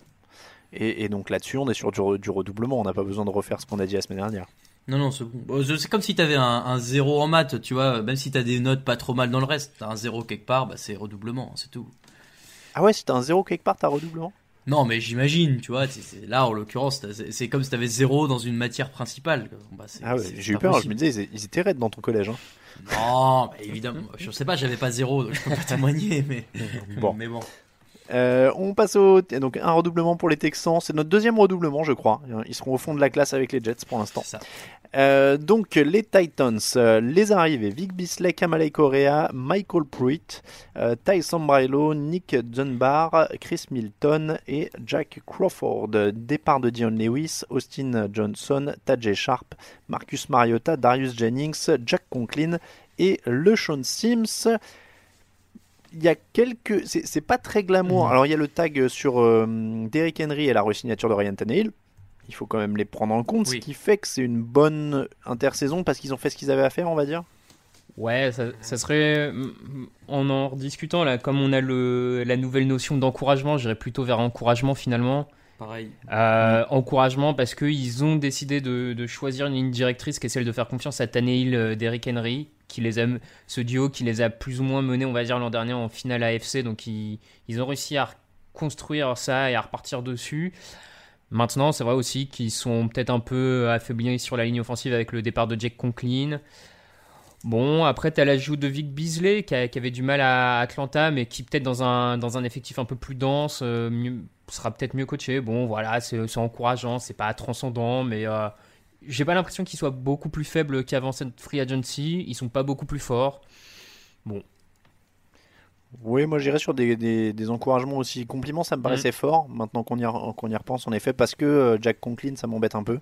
Et donc là-dessus, on est sur du redoublement. On n'a pas besoin de refaire ce qu'on a dit la semaine dernière. Non, c'est bon. C'est comme si tu avais un 0 en maths, tu vois. Même si tu as des notes pas trop mal dans le reste, tu as un 0 quelque part, bah, c'est redoublement, c'est tout. Ah ouais, si tu as un 0 quelque part, tu as redoublement? Non, mais j'imagine, tu vois. Là, en l'occurrence, c'est comme si tu avais 0 dans une matière principale. Bah, j'ai eu peur, possible. Je me disais, ils étaient raides dans ton collège, hein. Non, bah évidemment, je sais pas, j'avais pas 0, donc je peux pas témoigner, mais bon. On passe donc un redoublement pour les Texans, c'est notre 2e redoublement, je crois. Ils seront au fond de la classe avec les Jets pour l'instant. C'est ça. Donc les Titans, les arrivées, Vic Bisley, Kamale Correa, Michael Pruitt, Tyson Brailo, Nick Dunbar, Chris Milton et Jack Crawford. Départ de Dion Lewis, Austin Johnson, Tajay Sharp, Marcus Mariota, Darius Jennings, Jack Conklin et LeSean Sims. Il y a quelques... c'est pas très glamour. Alors il y a le tag sur Derrick Henry et la re-signature de Ryan Tannehill. Il faut quand même les prendre en compte, oui. Ce qui fait que c'est une bonne intersaison parce qu'ils ont fait ce qu'ils avaient à faire, on va dire. Ouais, ça serait, en rediscutant là, comme on a la nouvelle notion d'encouragement, j'irais plutôt vers encouragement finalement. Pareil. Encouragement parce qu'ils ont décidé de choisir une ligne directrice qui est celle de faire confiance à Tannehill, Derrick Henry, ce duo qui les a plus ou moins menés, on va dire, l'an dernier en finale AFC. Donc ils ont réussi à reconstruire ça et à repartir dessus. Maintenant, c'est vrai aussi qu'ils sont peut-être un peu affaiblis sur la ligne offensive avec le départ de Jack Conklin. Bon, après, tu as l'ajout de Vic Bisley qui avait du mal à Atlanta, mais qui peut-être dans un effectif un peu plus dense sera peut-être mieux coaché. Bon, voilà, c'est encourageant, c'est pas transcendant, mais j'ai pas l'impression qu'ils soient beaucoup plus faibles qu'avant cette free agency. Ils sont pas beaucoup plus forts. Bon. Oui, moi j'irais sur des encouragements aussi. Compliments, ça me paraissait fort, maintenant qu'on y repense en effet, parce que Jack Conklin, ça m'embête un peu.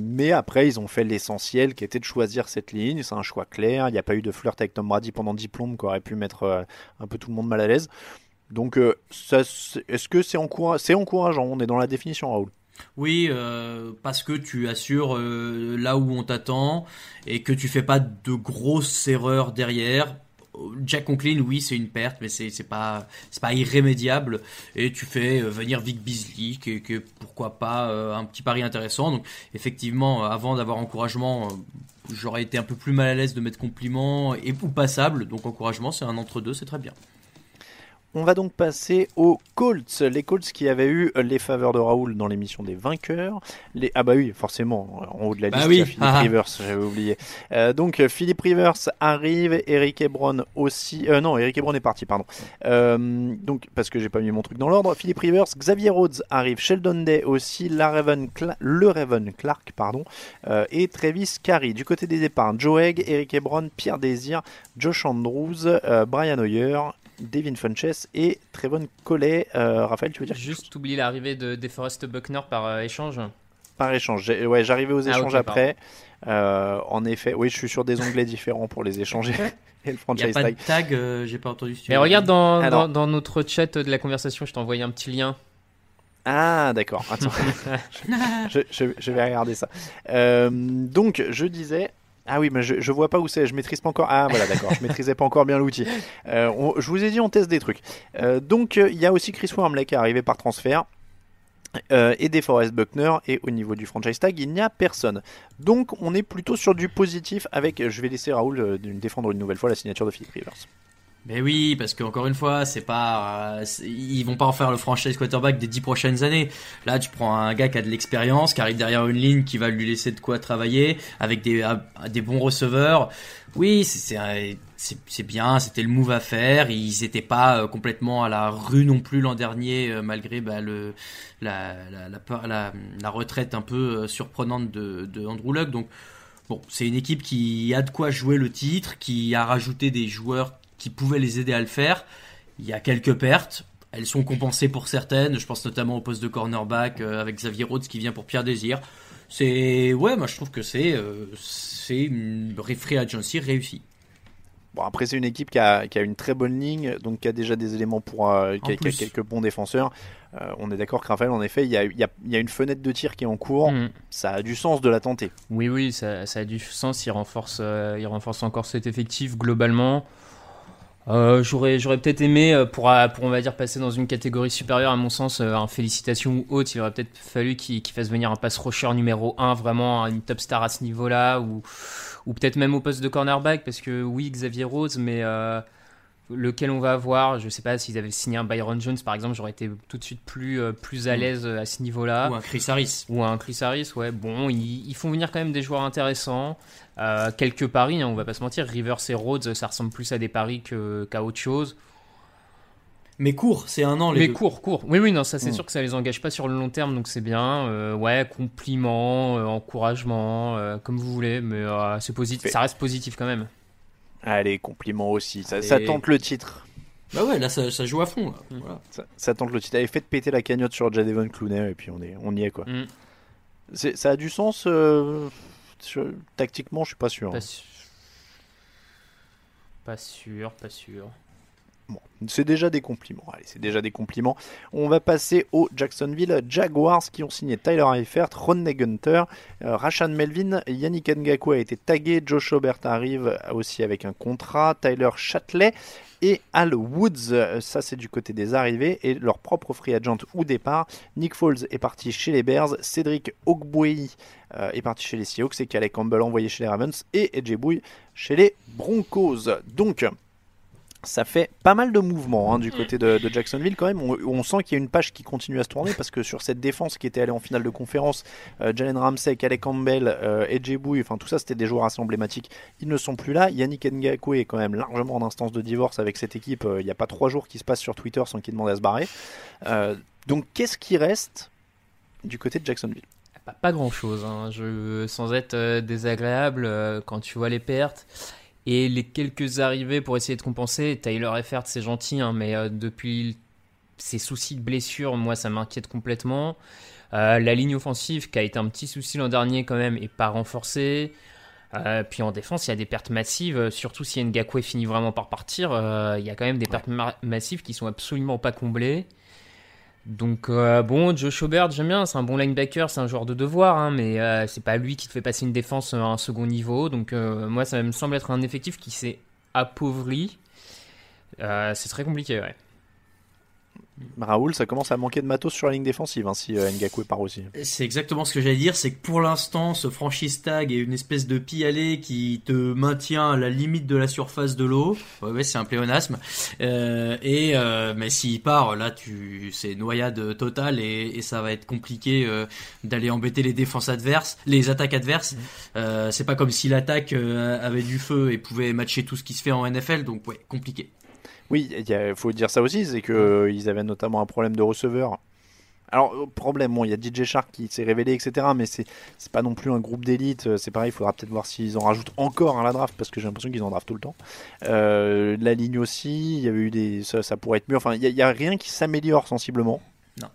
Mais après, ils ont fait l'essentiel qui était de choisir cette ligne. C'est un choix clair. Il n'y a pas eu de flirt avec Tom Brady pendant 10 plombes qui aurait pu mettre un peu tout le monde mal à l'aise. Donc, est-ce que c'est encourageant? On est dans la définition, Raoul. Oui, parce que tu assures là où on t'attend et que tu fais pas de grosses erreurs derrière. Jack Conklin, oui, c'est une perte, mais c'est pas irrémédiable. Et tu fais venir Vic Bisley, que pourquoi pas un petit pari intéressant. Donc effectivement, avant d'avoir encouragement, j'aurais été un peu plus mal à l'aise de mettre compliment ou passable. Donc encouragement, c'est un entre deux, c'est très bien. On va donc passer aux Colts. Les Colts qui avaient eu les faveurs de Raoul dans l'émission des vainqueurs. Les... Ah bah oui, forcément, en haut de la liste, oui. Philippe Rivers, j'avais oublié. Donc Philippe Rivers arrive, Eric Ebron aussi. Non, Eric Ebron est parti, pardon. Donc parce que j'ai pas mis mon truc dans l'ordre. Philippe Rivers, Xavier Rhodes arrive, Sheldon Day aussi, le Raven Clark, et Travis Carey. Du côté des départs, Joe Egg, Eric Ebron, Pierre Désir, Josh Andrews, Brian Hoyer, Devin Funchess et Trevon Collet. Raphaël, tu veux dire juste oublier l'arrivée de DeForest Buckner par échange. Par échange, j'arrivais aux échanges, okay, après. En effet, oui, je suis sur des onglets différents pour les échanger. Et le franchise tag. Tag, j'ai pas entendu. Si tu regarde dans notre chat de la conversation, je t'ai envoyé un petit lien. Ah d'accord, attends, je vais regarder ça. Donc je disais. Ah oui, mais je vois pas où c'est, je maîtrise pas encore. Ah voilà, d'accord, je maîtrisais pas encore bien l'outil. Je vous ai dit, on teste des trucs. Donc il y a aussi Chris Wormley qui est arrivé par transfert. Et DeForest Buckner, et au niveau du franchise tag il n'y a personne, donc on est plutôt sur du positif avec, je vais laisser Raoul défendre une nouvelle fois la signature de Philippe Rivers. Mais oui, parce que encore une fois, c'est pas, ils vont pas en faire le franchise quarterback des 10 prochaines années. Là, tu prends un gars qui a de l'expérience, qui arrive derrière une ligne qui va lui laisser de quoi travailler, avec des bons receveurs. Oui, c'est bien, c'était le move à faire. Ils étaient pas complètement à la rue non plus l'an dernier, malgré la retraite un peu surprenante de Andrew Luck. Donc bon, c'est une équipe qui a de quoi jouer le titre, qui a rajouté des joueurs qui pouvaient les aider à le faire. Il y a quelques pertes, elles sont compensées pour certaines, je pense notamment au poste de cornerback avec Xavier Rhodes qui vient pour Pierre Désir. C'est moi je trouve que c'est une free agency réussie. Bon, après c'est une équipe qui a une très bonne ligne, donc qui a déjà des éléments pour qui a quelques bons défenseurs. On est d'accord, Raphaël, en effet, il y a une fenêtre de tir qui est en cours. Ça a du sens de la tenter. Oui, ça a du sens, il renforce encore cet effectif globalement. J'aurais peut-être aimé pour on va dire passer dans une catégorie supérieure à mon sens, en félicitations ou autre, il aurait peut-être fallu qu'il fasse venir un pass rusher numéro 1, vraiment une top star à ce niveau-là, ou peut-être même au poste de cornerback, parce que oui, Xavier Rhodes, mais lequel on va avoir, je sais pas, s'ils avaient signé un Byron Jones par exemple, j'aurais été tout de suite plus à l'aise à ce niveau-là, ou un Chris Harris. Ouais, bon, ils font venir quand même des joueurs intéressants. Quelques paris, on va pas se mentir, Rivers et Rhodes, ça ressemble plus à des paris qu'à autre chose. Mais court, c'est un an les deux. Court. Oui, non, ça c'est sûr que ça les engage pas sur le long terme, donc c'est bien. Compliments, encouragements, comme vous voulez, mais c'est positif, ça reste positif quand même. Allez, compliments aussi, ça tente le titre. Bah ouais, là ça joue à fond. Là. Voilà. Ça tente le titre. Allez, faites péter la cagnotte sur Jadevon Clowney et puis on y est quoi. Ça a du sens. Tactiquement, je suis pas sûr. Pas sûr. Bon, c'est déjà des compliments. Allez, c'est déjà des compliments. On va passer aux Jacksonville Jaguars qui ont signé Tyler Eifert, Rodney Guenter, Rashan Melvin, Yannick Ngakoue a été tagué, Josh Obert arrive aussi avec un contrat, Tyler Châtelet et Al Woods. Ça, c'est du côté des arrivées et leur propre free agent ou départ. Nick Foles est parti chez les Bears, Cédric Ogbueyi est parti chez les Seahawks et Calais Campbell envoyé chez les Ravens et A.J. Bouye chez les Broncos. Donc, ça fait pas mal de mouvements du côté de Jacksonville quand même. On sent qu'il y a une page qui continue à se tourner parce que sur cette défense qui était allée en finale de conférence, Jalen Ramsey, Calais Campbell, A.J. Bouye, enfin tout ça c'était des joueurs assez emblématiques. Ils ne sont plus là. Yannick Ngakoue est quand même largement en instance de divorce avec cette équipe. Il n'y a pas 3 jours qui se passent sur Twitter sans qu'il demande à se barrer. Donc qu'est-ce qui reste du côté de Jacksonville ? Pas grand-chose. Sans être désagréable, quand tu vois les pertes... Et les quelques arrivées pour essayer de compenser, Tyler Eifert c'est gentil, mais depuis ses soucis de blessure, moi ça m'inquiète complètement. La ligne offensive qui a été un petit souci l'an dernier quand même, et pas renforcée. Puis en défense, il y a des pertes massives, surtout si Ngakoue finit vraiment par partir, il y a quand même des pertes massives qui sont absolument pas comblées. Donc Josh Obert, j'aime bien, c'est un bon linebacker, c'est un joueur de devoir, mais c'est pas lui qui te fait passer une défense à un second niveau. Donc moi ça me semble être un effectif qui s'est appauvri, c'est très compliqué. Raoul, ça commence à manquer de matos sur la ligne défensive hein, si Ngakoue part aussi. C'est exactement ce que j'allais dire, c'est que pour l'instant ce franchise tag est une espèce de pis-aller qui te maintient à la limite de la surface de l'eau. Ouais, c'est un pléonasme. Mais s'il part, là c'est noyade totale et ça va être compliqué d'aller embêter les défenses adverses, les attaques adverses. C'est pas comme si l'attaque avait du feu et pouvait matcher tout ce qui se fait en NFL, donc ouais, compliqué. Oui, il faut dire ça aussi, c'est qu'ils avaient notamment un problème de receveur. Alors, problème, bon, il y a DJ Shark qui s'est révélé, etc. Mais c'est pas non plus un groupe d'élite. C'est pareil, il faudra peut-être voir s'ils en rajoutent encore à la draft, parce que j'ai l'impression qu'ils en draftent tout le temps. La ligne aussi, il y avait eu des. Ça pourrait être mieux. Enfin, il y a rien qui s'améliore sensiblement. Non.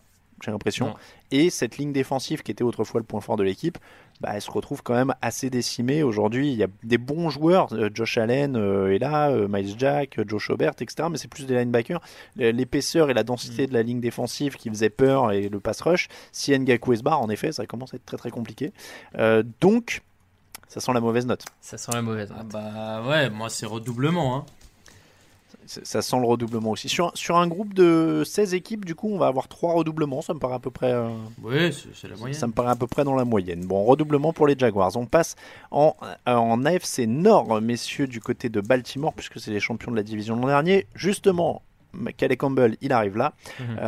J'ai l'impression. Non. Et cette ligne défensive, qui était autrefois le point fort de l'équipe, bah, elle se retrouve quand même assez décimée aujourd'hui. Il y a des bons joueurs, Josh Allen est là, Miles Jack, Josh Hobert, etc. Mais c'est plus des linebackers. L'épaisseur et la densité de la ligne défensive qui faisait peur et le pass rush. Si Ngakoue se barre, en effet, ça commence à être très très compliqué. Donc, ça sent la mauvaise note. Ça sent la mauvaise note. Ah bah ouais, moi c'est redoublement. Hein. Ça sent le redoublement aussi. Sur un groupe de 16 équipes, du coup, on va avoir 3 redoublements. Ça me paraît à peu près. Oui, c'est la moyenne. Ça me paraît à peu près dans la moyenne. Bon, redoublement pour les Jaguars. On passe en AFC Nord, messieurs, du côté de Baltimore, puisque c'est les champions de la division l'an dernier. Justement, Calais Campbell, il arrive là.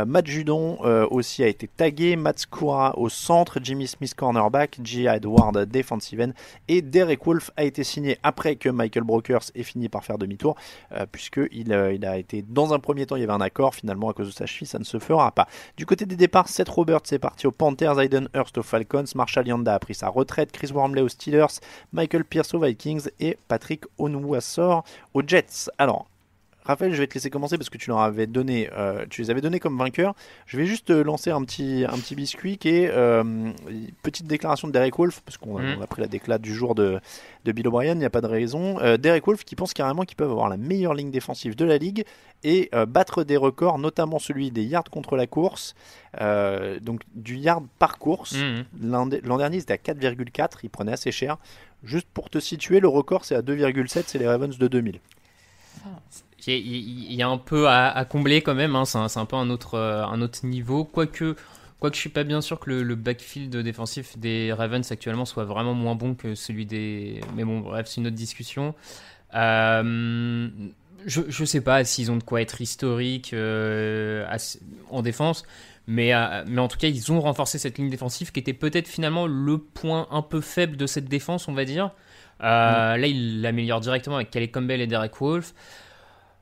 Matt Judon aussi a été tagué. Matt Skura au centre. Jimmy Smith, cornerback. J. Edward, defensive end. Et Derek Wolfe a été signé après que Michael Brokers ait fini par faire demi-tour. Puisqu'il a été, dans un premier temps, il y avait un accord. Finalement, à cause de sa cheville, ça ne se fera pas. Du côté des départs, Seth Roberts est parti aux Panthers. Hayden Hurst aux Falcons. Marshall Yanda a pris sa retraite. Chris Wormley aux Steelers. Michael Pierce aux Vikings. Et Patrick Onwuasor aux Jets. Alors, Raphaël, je vais te laisser commencer parce que tu les avais donnés comme vainqueurs. Je vais juste lancer un petit biscuit qui est petite déclaration de Derek Wolfe, parce qu'on a pris la déclat du jour de Bill O'Brien, il n'y a pas de raison. Derek Wolfe qui pense carrément qu'ils peuvent avoir la meilleure ligne défensive de la ligue et battre des records, notamment celui des yards contre la course, donc du yard par course. L'an dernier, c'était à 4,4, il prenait assez cher. Juste pour te situer, le record, c'est à 2,7, c'est les Ravens de 2000. Il y a un peu à combler quand même, hein. C'est un peu un autre niveau, quoique je suis pas bien sûr que le backfield défensif des Ravens actuellement soit vraiment moins bon que celui des... Mais bon, bref, c'est une autre discussion. Je sais pas s'ils ont de quoi être historiques en défense, mais en tout cas, ils ont renforcé cette ligne défensive qui était peut-être finalement le point un peu faible de cette défense, on va dire. Là, ils l'améliorent directement avec Calais Campbell et Derek Wolfe.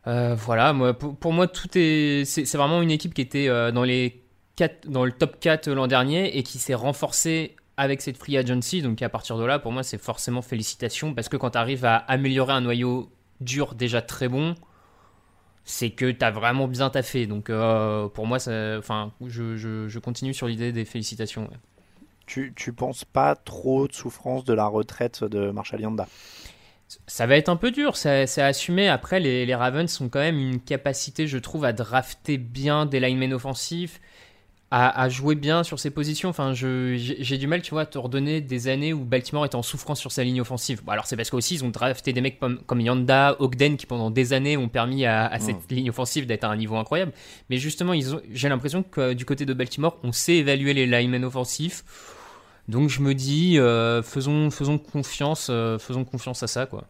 Voilà, moi, pour moi, c'est vraiment une équipe qui était dans le top 4 l'an dernier et qui s'est renforcée avec cette free agency. Donc à partir de là, pour moi, c'est forcément félicitations, parce que quand tu arrives à améliorer un noyau dur déjà très bon, c'est que tu as vraiment bien taffé. Donc pour moi, je continue sur l'idée des félicitations. Ouais. Tu penses pas trop de souffrance de la retraite de Marshall Yanda? Ça va être un peu dur, c'est assumé. Après, les Ravens ont quand même une capacité, je trouve, à drafter bien des linemen offensifs, à jouer bien sur ses positions. Enfin, j'ai du mal, tu vois, à te redonner des années où Baltimore était en souffrance sur sa ligne offensive. Bon, alors, c'est parce qu'aussi, ils ont drafté des mecs comme Yanda, Ogden, qui pendant des années ont permis à cette ligne offensive d'être à un niveau incroyable. Mais justement, j'ai l'impression que du côté de Baltimore, on sait évaluer les linemen offensifs. Donc je me dis, faisons confiance à ça, quoi.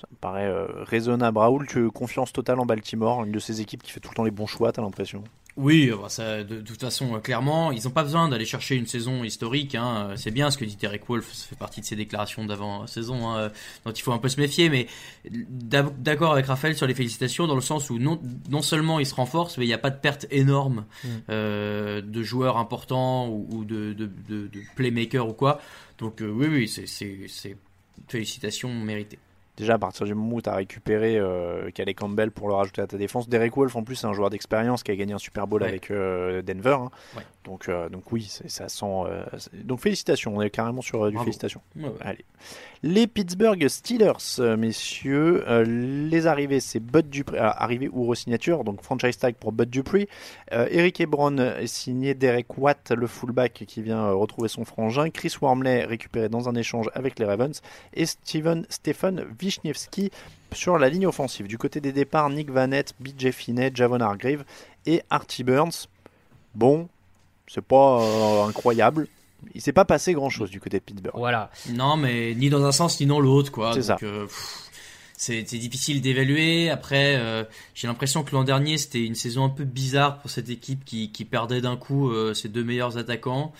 Ça me paraît raisonnable. Raoul, tu as confiance totale en Baltimore, une de ces équipes qui fait tout le temps les bons choix, t'as l'impression? Oui, bah ça, de toute façon, clairement, ils n'ont pas besoin d'aller chercher une saison historique. Hein. C'est bien ce que dit Derek Wolfe, ça fait partie de ses déclarations d'avant-saison, hein, dont il faut un peu se méfier. Mais d'accord avec Raphaël sur les félicitations, dans le sens où non seulement ils se renforcent, mais il n'y a pas de perte énorme de joueurs importants ou de playmakers ou quoi. Donc oui, c'est félicitations méritées. Déjà, à partir du moment où tu as récupéré Calais Campbell pour le rajouter à ta défense, Derek Wolfe, en plus, c'est un joueur d'expérience qui a gagné un Super Bowl avec Denver. Hein. Ouais. Donc oui, ça sent... Donc félicitations, on est carrément sur du félicitations. Ouais. Allez. Les Pittsburgh Steelers, messieurs. Les arrivées, c'est Bud Dupree. Arrivée ou re-signature, donc franchise tag pour Bud Dupree. Eric Ebron est signé. Derek Watt, le fullback qui vient retrouver son frangin. Chris Wormley, récupéré dans un échange avec les Ravens. Et Stephen Wisniewski sur la ligne offensive. Du côté des départs, Nick Vanette, BJ Finney, Javon Hargrave et Artie Burns. Bon, c'est pas incroyable. Il s'est pas passé grand-chose du côté de Pittsburgh. Voilà. Non, mais ni dans un sens ni dans l'autre, quoi. C'est donc, ça. C'est difficile d'évaluer. Après, j'ai l'impression que l'an dernier, c'était une saison un peu bizarre pour cette équipe qui perdait d'un coup ses deux meilleurs attaquants.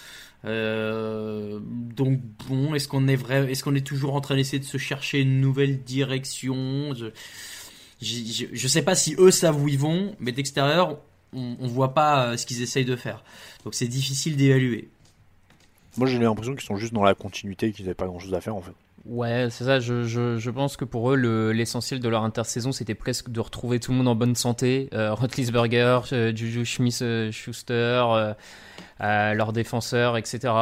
Donc bon, est-ce qu'on est toujours en train d'essayer de se chercher une nouvelle direction? Je sais pas si eux savent où ils vont, mais d'extérieur, on voit pas ce qu'ils essayent de faire. Donc c'est difficile d'évaluer. Moi, j'ai l'impression qu'ils sont juste dans la continuité et qu'ils n'avaient pas grand-chose à faire, en fait. Ouais, c'est ça. Je pense que pour eux, l'essentiel de leur intersaison, c'était presque de retrouver tout le monde en bonne santé. Roethlisberger, Juju Smith-Schuster, leurs défenseurs, etc.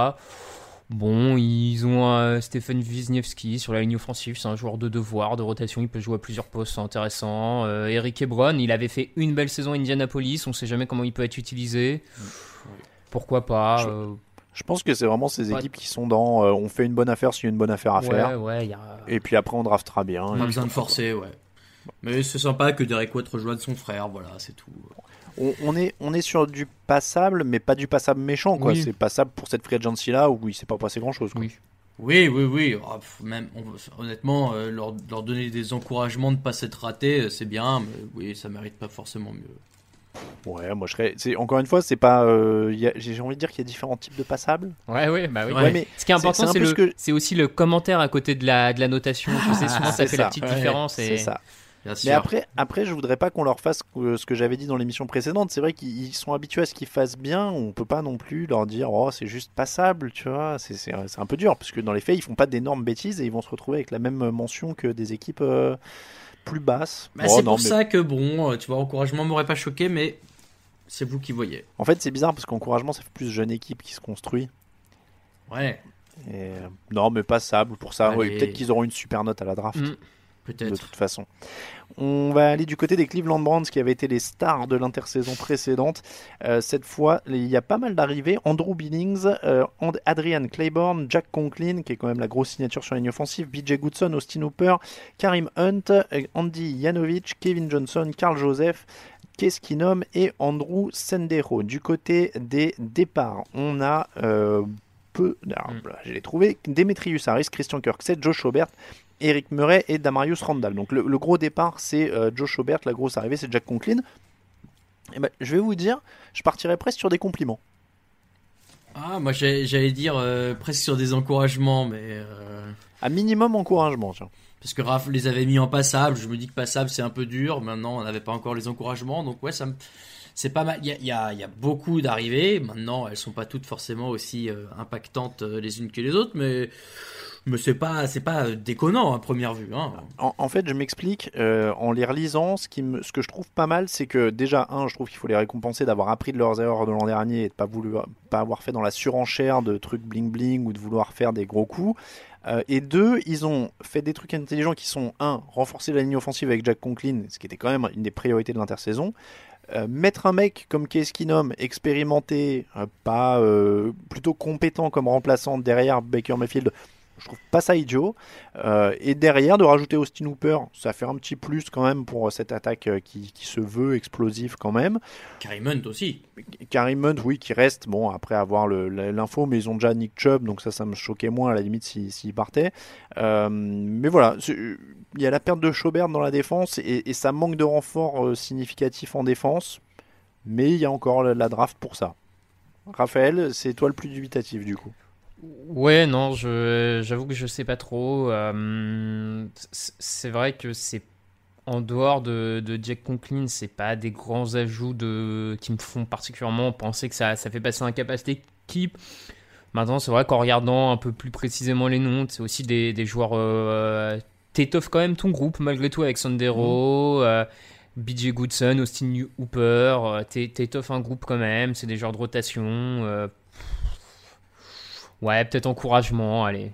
Bon, ils ont Stephen Wisniewski sur la ligne offensive. C'est un joueur de devoir, de rotation. Il peut jouer à plusieurs postes, c'est intéressant. Eric Ebron, il avait fait une belle saison à Indianapolis. On ne sait jamais comment il peut être utilisé. Pourquoi pas Je pense que c'est vraiment ces équipes qui sont dans on fait une bonne affaire s'il y a une bonne affaire à faire. Ouais, et puis après on draftera bien. On a besoin de forcer, ouais. Mais c'est sympa que Derek Watt rejoigne son frère, voilà, c'est tout. On est sur du passable, mais pas du passable méchant, quoi. Oui. C'est passable pour cette free agency là où il s'est pas passé grand chose, quoi. Oui. Oh, même, honnêtement, leur donner des encouragements de pas s'être raté, c'est bien, mais oui, ça mérite pas forcément mieux. Ouais, moi je serais. Encore une fois, c'est pas. J'ai envie de dire qu'il y a différents types de passables. Ouais. Ouais, mais ce qui est important, c'est aussi le commentaire à côté de la notation. Je sais, souvent ça fait la petite différence. Et... C'est ça. Mais après, je voudrais pas qu'on leur fasse ce que j'avais dit dans l'émission précédente. C'est vrai qu'ils sont habitués à ce qu'ils fassent bien. On peut pas non plus leur dire oh c'est juste passable, tu vois. C'est un peu dur parce que dans les faits, ils font pas d'énormes bêtises et ils vont se retrouver avec la même mention que des équipes. Plus basse. Bah, ça que bon, tu vois, encouragement m'aurait pas choqué, mais c'est vous qui voyez. En fait, c'est bizarre parce qu'encouragement, ça fait plus jeune équipe qui se construit. Ouais. Et... Non, mais passable pour ça. Ouais, peut-être qu'ils auront une super note à la draft. Peut-être. De toute façon. On va aller du côté des Cleveland Browns qui avaient été les stars de l'intersaison précédente. Cette fois, il y a pas mal d'arrivées. Andrew Billings, Adrian Claiborne, Jack Conklin, qui est quand même la grosse signature sur la ligne offensive, BJ Goodson, Austin Hooper, Karim Hunt, Andy Yanovich, Kevin Johnson, Karl Joseph, Case Keenum et Andrew Sendero. Du côté des départs, on a Demetrius Harris, Christian Kirksey, Josh Hobert, Eric Murray et Damarius Randall. Donc le gros départ c'est Josh Hobert, la grosse arrivée c'est Jack Conklin. Et ben, je vais vous dire, je partirais presque sur des compliments. Ah, moi j'allais dire presque sur des encouragements, mais un minimum encouragement, tiens. Parce que Raph les avait mis en passable, je me dis que passable c'est un peu dur. Maintenant on n'avait pas encore les encouragements, donc ouais c'est pas mal. Il y a beaucoup d'arrivées. Maintenant elles sont pas toutes forcément aussi impactantes les unes que les autres, mais. Mais c'est pas déconnant à première vue. Hein. En fait, je m'explique. En les relisant, ce que je trouve pas mal, c'est que déjà, je trouve qu'il faut les récompenser d'avoir appris de leurs erreurs de l'an dernier et de pas avoir fait dans la surenchère de trucs bling-bling ou de vouloir faire des gros coups. Et deux, ils ont fait des trucs intelligents qui sont, renforcer la ligne offensive avec Jack Conklin, ce qui était quand même une des priorités de l'intersaison. Mettre un mec comme Case Keenum expérimenté, plutôt compétent comme remplaçant derrière Baker Mayfield, je trouve pas ça idiot. Et derrière, de rajouter Austin Hooper, ça fait un petit plus quand même pour cette attaque qui se veut explosive quand même. Karim Hunt aussi. Karim Hunt, oui, qui reste. Bon, après avoir l'info, mais ils ont déjà Nick Chubb, donc ça me choquait moins à la limite s'il partait. Mais voilà, il y a la perte de Schaubert dans la défense et ça manque de renfort significatif en défense. Mais il y a encore la draft pour ça. Raphaël, c'est toi le plus dubitatif du coup. Ouais, non, j'avoue que je sais pas trop. C'est vrai que c'est en dehors de Jack Conklin, c'est pas des grands ajouts qui me font particulièrement penser que ça fait passer un cap à cette équipe. Maintenant, c'est vrai qu'en regardant un peu plus précisément les noms, c'est aussi des joueurs. T'étoffes quand même ton groupe malgré tout avec Sandero. BJ Goodson, Austin Hooper. T'étoffes un groupe quand même. C'est des joueurs de rotation. Ouais, peut-être encouragement, allez.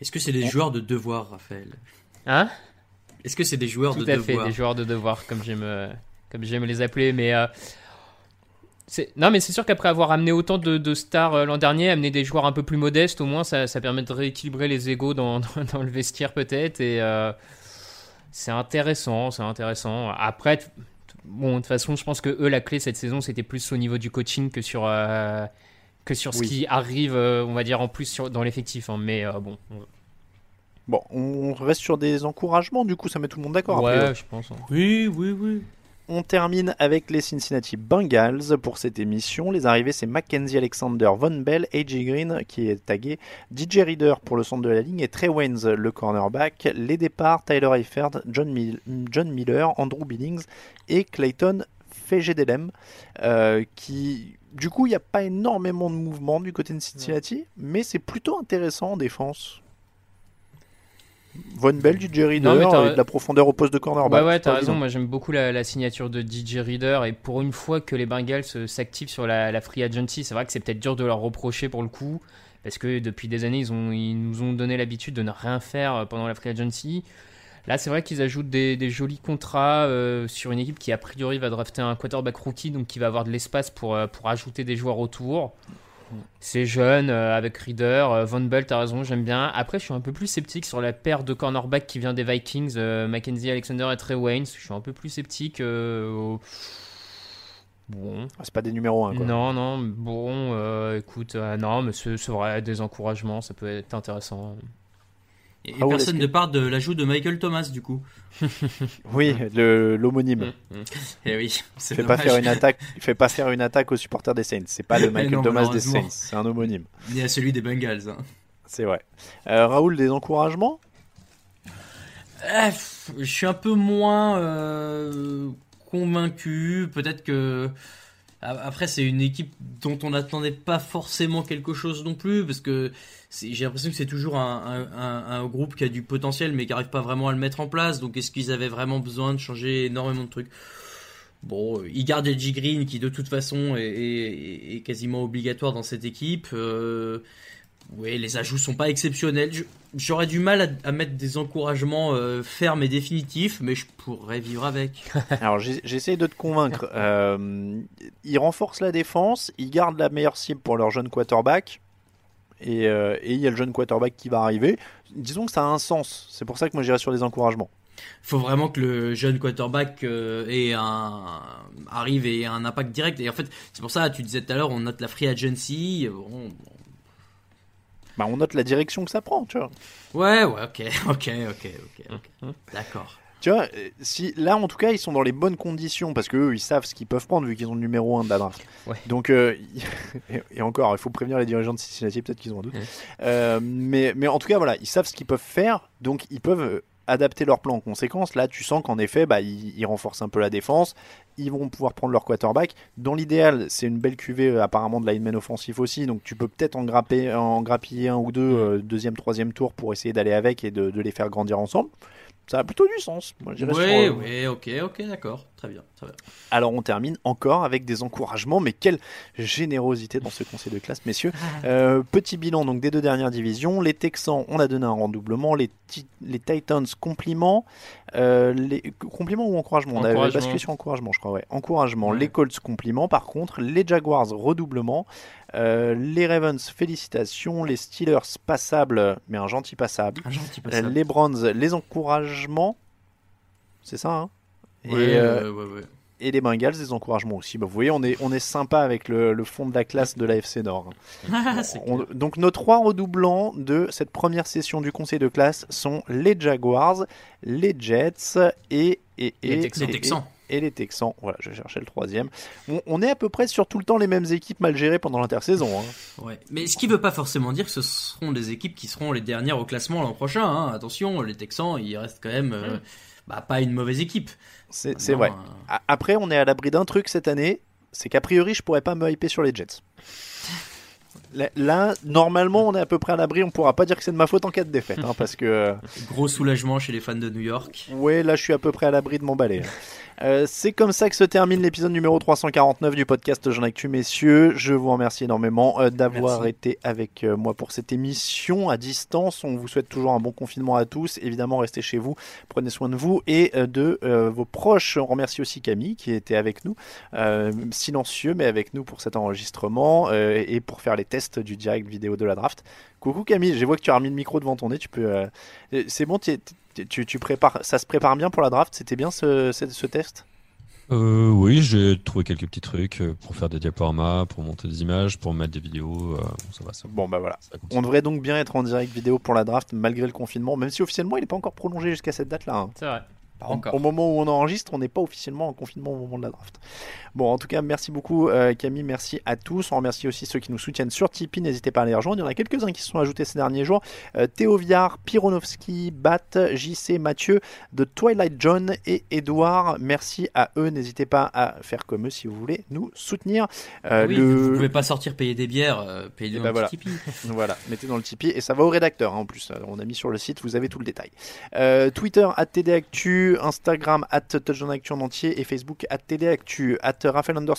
Est-ce que c'est des joueurs de devoir, Raphaël ? Hein ? Est-ce que c'est des joueurs de devoir ? Tout à fait, des joueurs de devoir, comme j'aime les appeler. Mais non, mais c'est sûr qu'après avoir amené autant de stars l'an dernier, amener des joueurs un peu plus modestes, au moins, ça permet de rééquilibrer les égos dans le vestiaire peut-être. Et c'est intéressant. Après, bon, de toute façon, je pense que eux, la clé cette saison, c'était plus au niveau du coaching que sur ce qui arrive, on va dire, en plus sur, dans l'effectif. Hein, mais bon. Bon, on reste sur des encouragements, du coup, ça met tout le monde d'accord. Ouais, après, je pense. Hein. Oui, oui, oui. On termine avec les Cincinnati Bengals pour cette émission. Les arrivées, c'est Mackenzie Alexander, Von Bell, A.J. Green qui est tagué, DJ Reader pour le centre de la ligne et Trey Waynes, le cornerback. Les départs, Tyler Eifert, John Miller, Andrew Billings et Clayton Fejedelem qui... Du coup, il n'y a pas énormément de mouvement du côté de Cincinnati, mais c'est plutôt intéressant en défense. Von Bell, DJ Reader, et de la profondeur au poste de cornerback. Ouais, t'as raison. Moi, j'aime beaucoup la signature de DJ Reader. Et pour une fois que les Bengals s'activent sur la free agency, c'est vrai que c'est peut-être dur de leur reprocher pour le coup. Parce que depuis des années, ils nous ont donné l'habitude de ne rien faire pendant la free agency. Là, c'est vrai qu'ils ajoutent des jolis contrats sur une équipe qui, a priori, va drafter un quarterback rookie. Donc, qui va avoir de l'espace pour ajouter des joueurs autour. C'est jeune, avec Reader, Von Bell, t'as raison, j'aime bien. Après, je suis un peu plus sceptique sur la paire de cornerback qui vient des Vikings, Mackenzie Alexander et Trey Waynes. Je suis un peu plus sceptique. Bon. C'est pas des numéros 1, quoi. Non, bon, écoute, non, mais c'est vrai, des encouragements, ça peut être intéressant. Et personne ne parle de l'ajout de Michael Thomas, du coup. Oui, l'homonyme. Et oui, c'est dommage. Fait pas faire une attaque aux supporters des Saints. C'est pas le Michael Thomas des Saints, c'est un homonyme. Il y a celui des Bengals. Hein. C'est vrai. Raoul, des encouragements ? Je suis un peu moins convaincu. Peut-être que... Après, c'est une équipe dont on n'attendait pas forcément quelque chose non plus, parce que j'ai l'impression que c'est toujours un groupe qui a du potentiel, mais qui n'arrive pas vraiment à le mettre en place. Donc, est-ce qu'ils avaient vraiment besoin de changer énormément de trucs ? Bon, ils gardent Edgy Green, qui de toute façon est quasiment obligatoire dans cette équipe. Oui, les ajouts sont pas exceptionnels. J'aurais du mal à mettre des encouragements fermes et définitifs, mais je pourrais vivre avec. Alors, j'essaie de te convaincre. Ils renforcent la défense, ils gardent la meilleure cible pour leur jeune quarterback, et il y a le jeune quarterback qui va arriver. Disons que ça a un sens. C'est pour ça que moi, j'irais sur les encouragements. Il faut vraiment que le jeune quarterback arrive et ait un impact direct. Et en fait, c'est pour ça, tu disais tout à l'heure, on note la free agency. Bah, on note la direction que ça prend, tu vois. Ouais, ok. D'accord. Tu vois, si, là, en tout cas, ils sont dans les bonnes conditions, parce qu'eux, ils savent ce qu'ils peuvent prendre, vu qu'ils ont le numéro 1 de la draft. Ouais. Donc, et encore, il faut prévenir les dirigeants de Cincinnati, peut-être qu'ils ont un doute. Ouais. Mais en tout cas, voilà, ils savent ce qu'ils peuvent faire, donc ils peuvent adapter leur plan en conséquence. Là, tu sens qu'en effet, ils renforcent un peu la défense. Ils vont pouvoir prendre leur quarterback. Dans l'idéal, c'est une belle cuvée apparemment de lineman offensif aussi. Donc, tu peux peut-être en grappiller un ou deux, deuxième, troisième tour, pour essayer d'aller avec et de les faire grandir ensemble. Ça a plutôt du sens. Oui, d'accord. Très bien. Alors, on termine encore avec des encouragements, mais quelle générosité dans ce conseil de classe, messieurs. Petit bilan donc, des deux dernières divisions. Les Texans, on a donné un redoublement. Les Titans, compliment. Compliment ou encouragement ? On avait basculé sur encouragement, je crois. Ouais. Encouragement. Ouais. Les Colts, compliment. Par contre, les Jaguars, redoublement. Les Ravens, félicitations. Les Steelers, passable, mais un gentil passable. Les Browns, les encouragements. C'est ça, hein ? Et les Bengals, des encouragements aussi. Bah, vous voyez, on est sympa avec le fond de la classe de la FC Nord. Donc, nos trois redoublants de cette première session du conseil de classe sont les Jaguars, les Jets et les Texans. Voilà, je cherchais le troisième. On est à peu près sur tout le temps les mêmes équipes mal gérées pendant l'intersaison. Hein. Ouais. Mais ce qui ne veut pas forcément dire que ce seront des équipes qui seront les dernières au classement l'an prochain. Hein. Attention, les Texans, ils restent quand même... pas une mauvaise équipe. C'est vrai. Après, on est à l'abri d'un truc cette année, c'est qu'a priori, je pourrais pas me hyper sur les Jets. Là, normalement, on est à peu près à l'abri. On pourra pas dire que c'est de ma faute en cas de défaite, hein, parce que gros soulagement chez les fans de New York. Ouais, là, je suis à peu près à l'abri de m'emballer. C'est comme ça que se termine l'épisode numéro 349 du podcast Jean Actu, messieurs. Je vous remercie énormément d'avoir été avec moi pour cette émission à distance. On vous souhaite toujours un bon confinement à tous. Évidemment, restez chez vous, prenez soin de vous et de vos proches. On remercie aussi Camille qui était avec nous, silencieux mais avec nous pour cet enregistrement et pour faire les tests du direct vidéo de la draft. Coucou Camille, je vois que tu as remis le micro devant ton nez. Tu peux, c'est bon, tu prépares, ça se prépare bien pour la draft. C'était bien ce test ? Oui, j'ai trouvé quelques petits trucs pour faire des diaporamas, pour monter des images, pour mettre des vidéos. Ça va, ça. Bon, bah voilà. On devrait donc bien être en direct vidéo pour la draft malgré le confinement, même si officiellement il n'est pas encore prolongé jusqu'à cette date-là. Hein. C'est vrai. Pas encore. Au moment où on enregistre, on n'est pas officiellement en confinement au moment de la draft. Bon, en tout cas, merci beaucoup Camille, merci à tous. On remercie aussi ceux qui nous soutiennent sur Tipeee, n'hésitez pas à les rejoindre. Il y en a quelques-uns qui se sont ajoutés ces derniers jours. Théo Viard, Pironovski, Bat, JC, Mathieu, de Twilight John et Edouard. Merci à eux, n'hésitez pas à faire comme eux si vous voulez nous soutenir. Oui, vous ne pouvez pas sortir payer des bières, payer dans le Tipeee. Voilà, mettez dans le Tipeee et ça va au rédacteur hein, en plus. On a mis sur le site, vous avez tout le détail. Twitter, @tdactu, Instagram @touchdownactu en entier et Facebook @tdactu, @Raphaël_tda,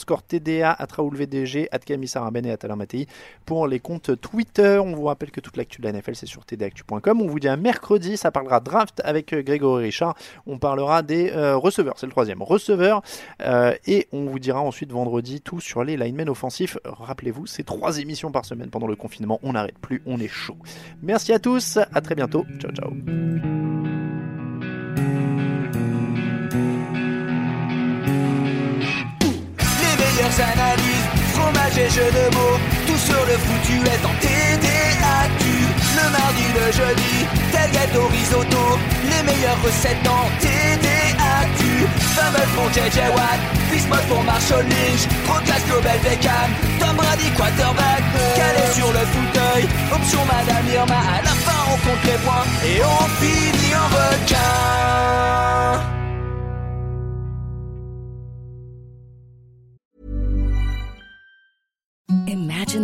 @RaoulVDG, @CamilleSarabène et @AlainMattei pour les comptes Twitter. On vous rappelle que toute l'actu de la NFL c'est sur tdactu.com. On vous dit à mercredi, ça parlera draft avec Grégory Richard. On parlera des receveurs, c'est le troisième receveur et on vous dira ensuite vendredi tout sur les linemen offensifs. Rappelez-vous, c'est 3 émissions par semaine pendant le confinement, on n'arrête plus, on est chaud. Merci à tous, à très bientôt, ciao ciao. Analyse, fromage et jeux de mots, tout sur le foutu est en TDAQ. Le mardi, le jeudi, tel gâteau risotto, les meilleures recettes en TDAQ. Fameux pour JJ Watt, Bismuth pour Marshall Lynch, Proclass Global Beckham, Tom Brady quarterback, calé sur le fauteuil, option Madame Irma. À la fin on compte les points et on finit en requin. Imagine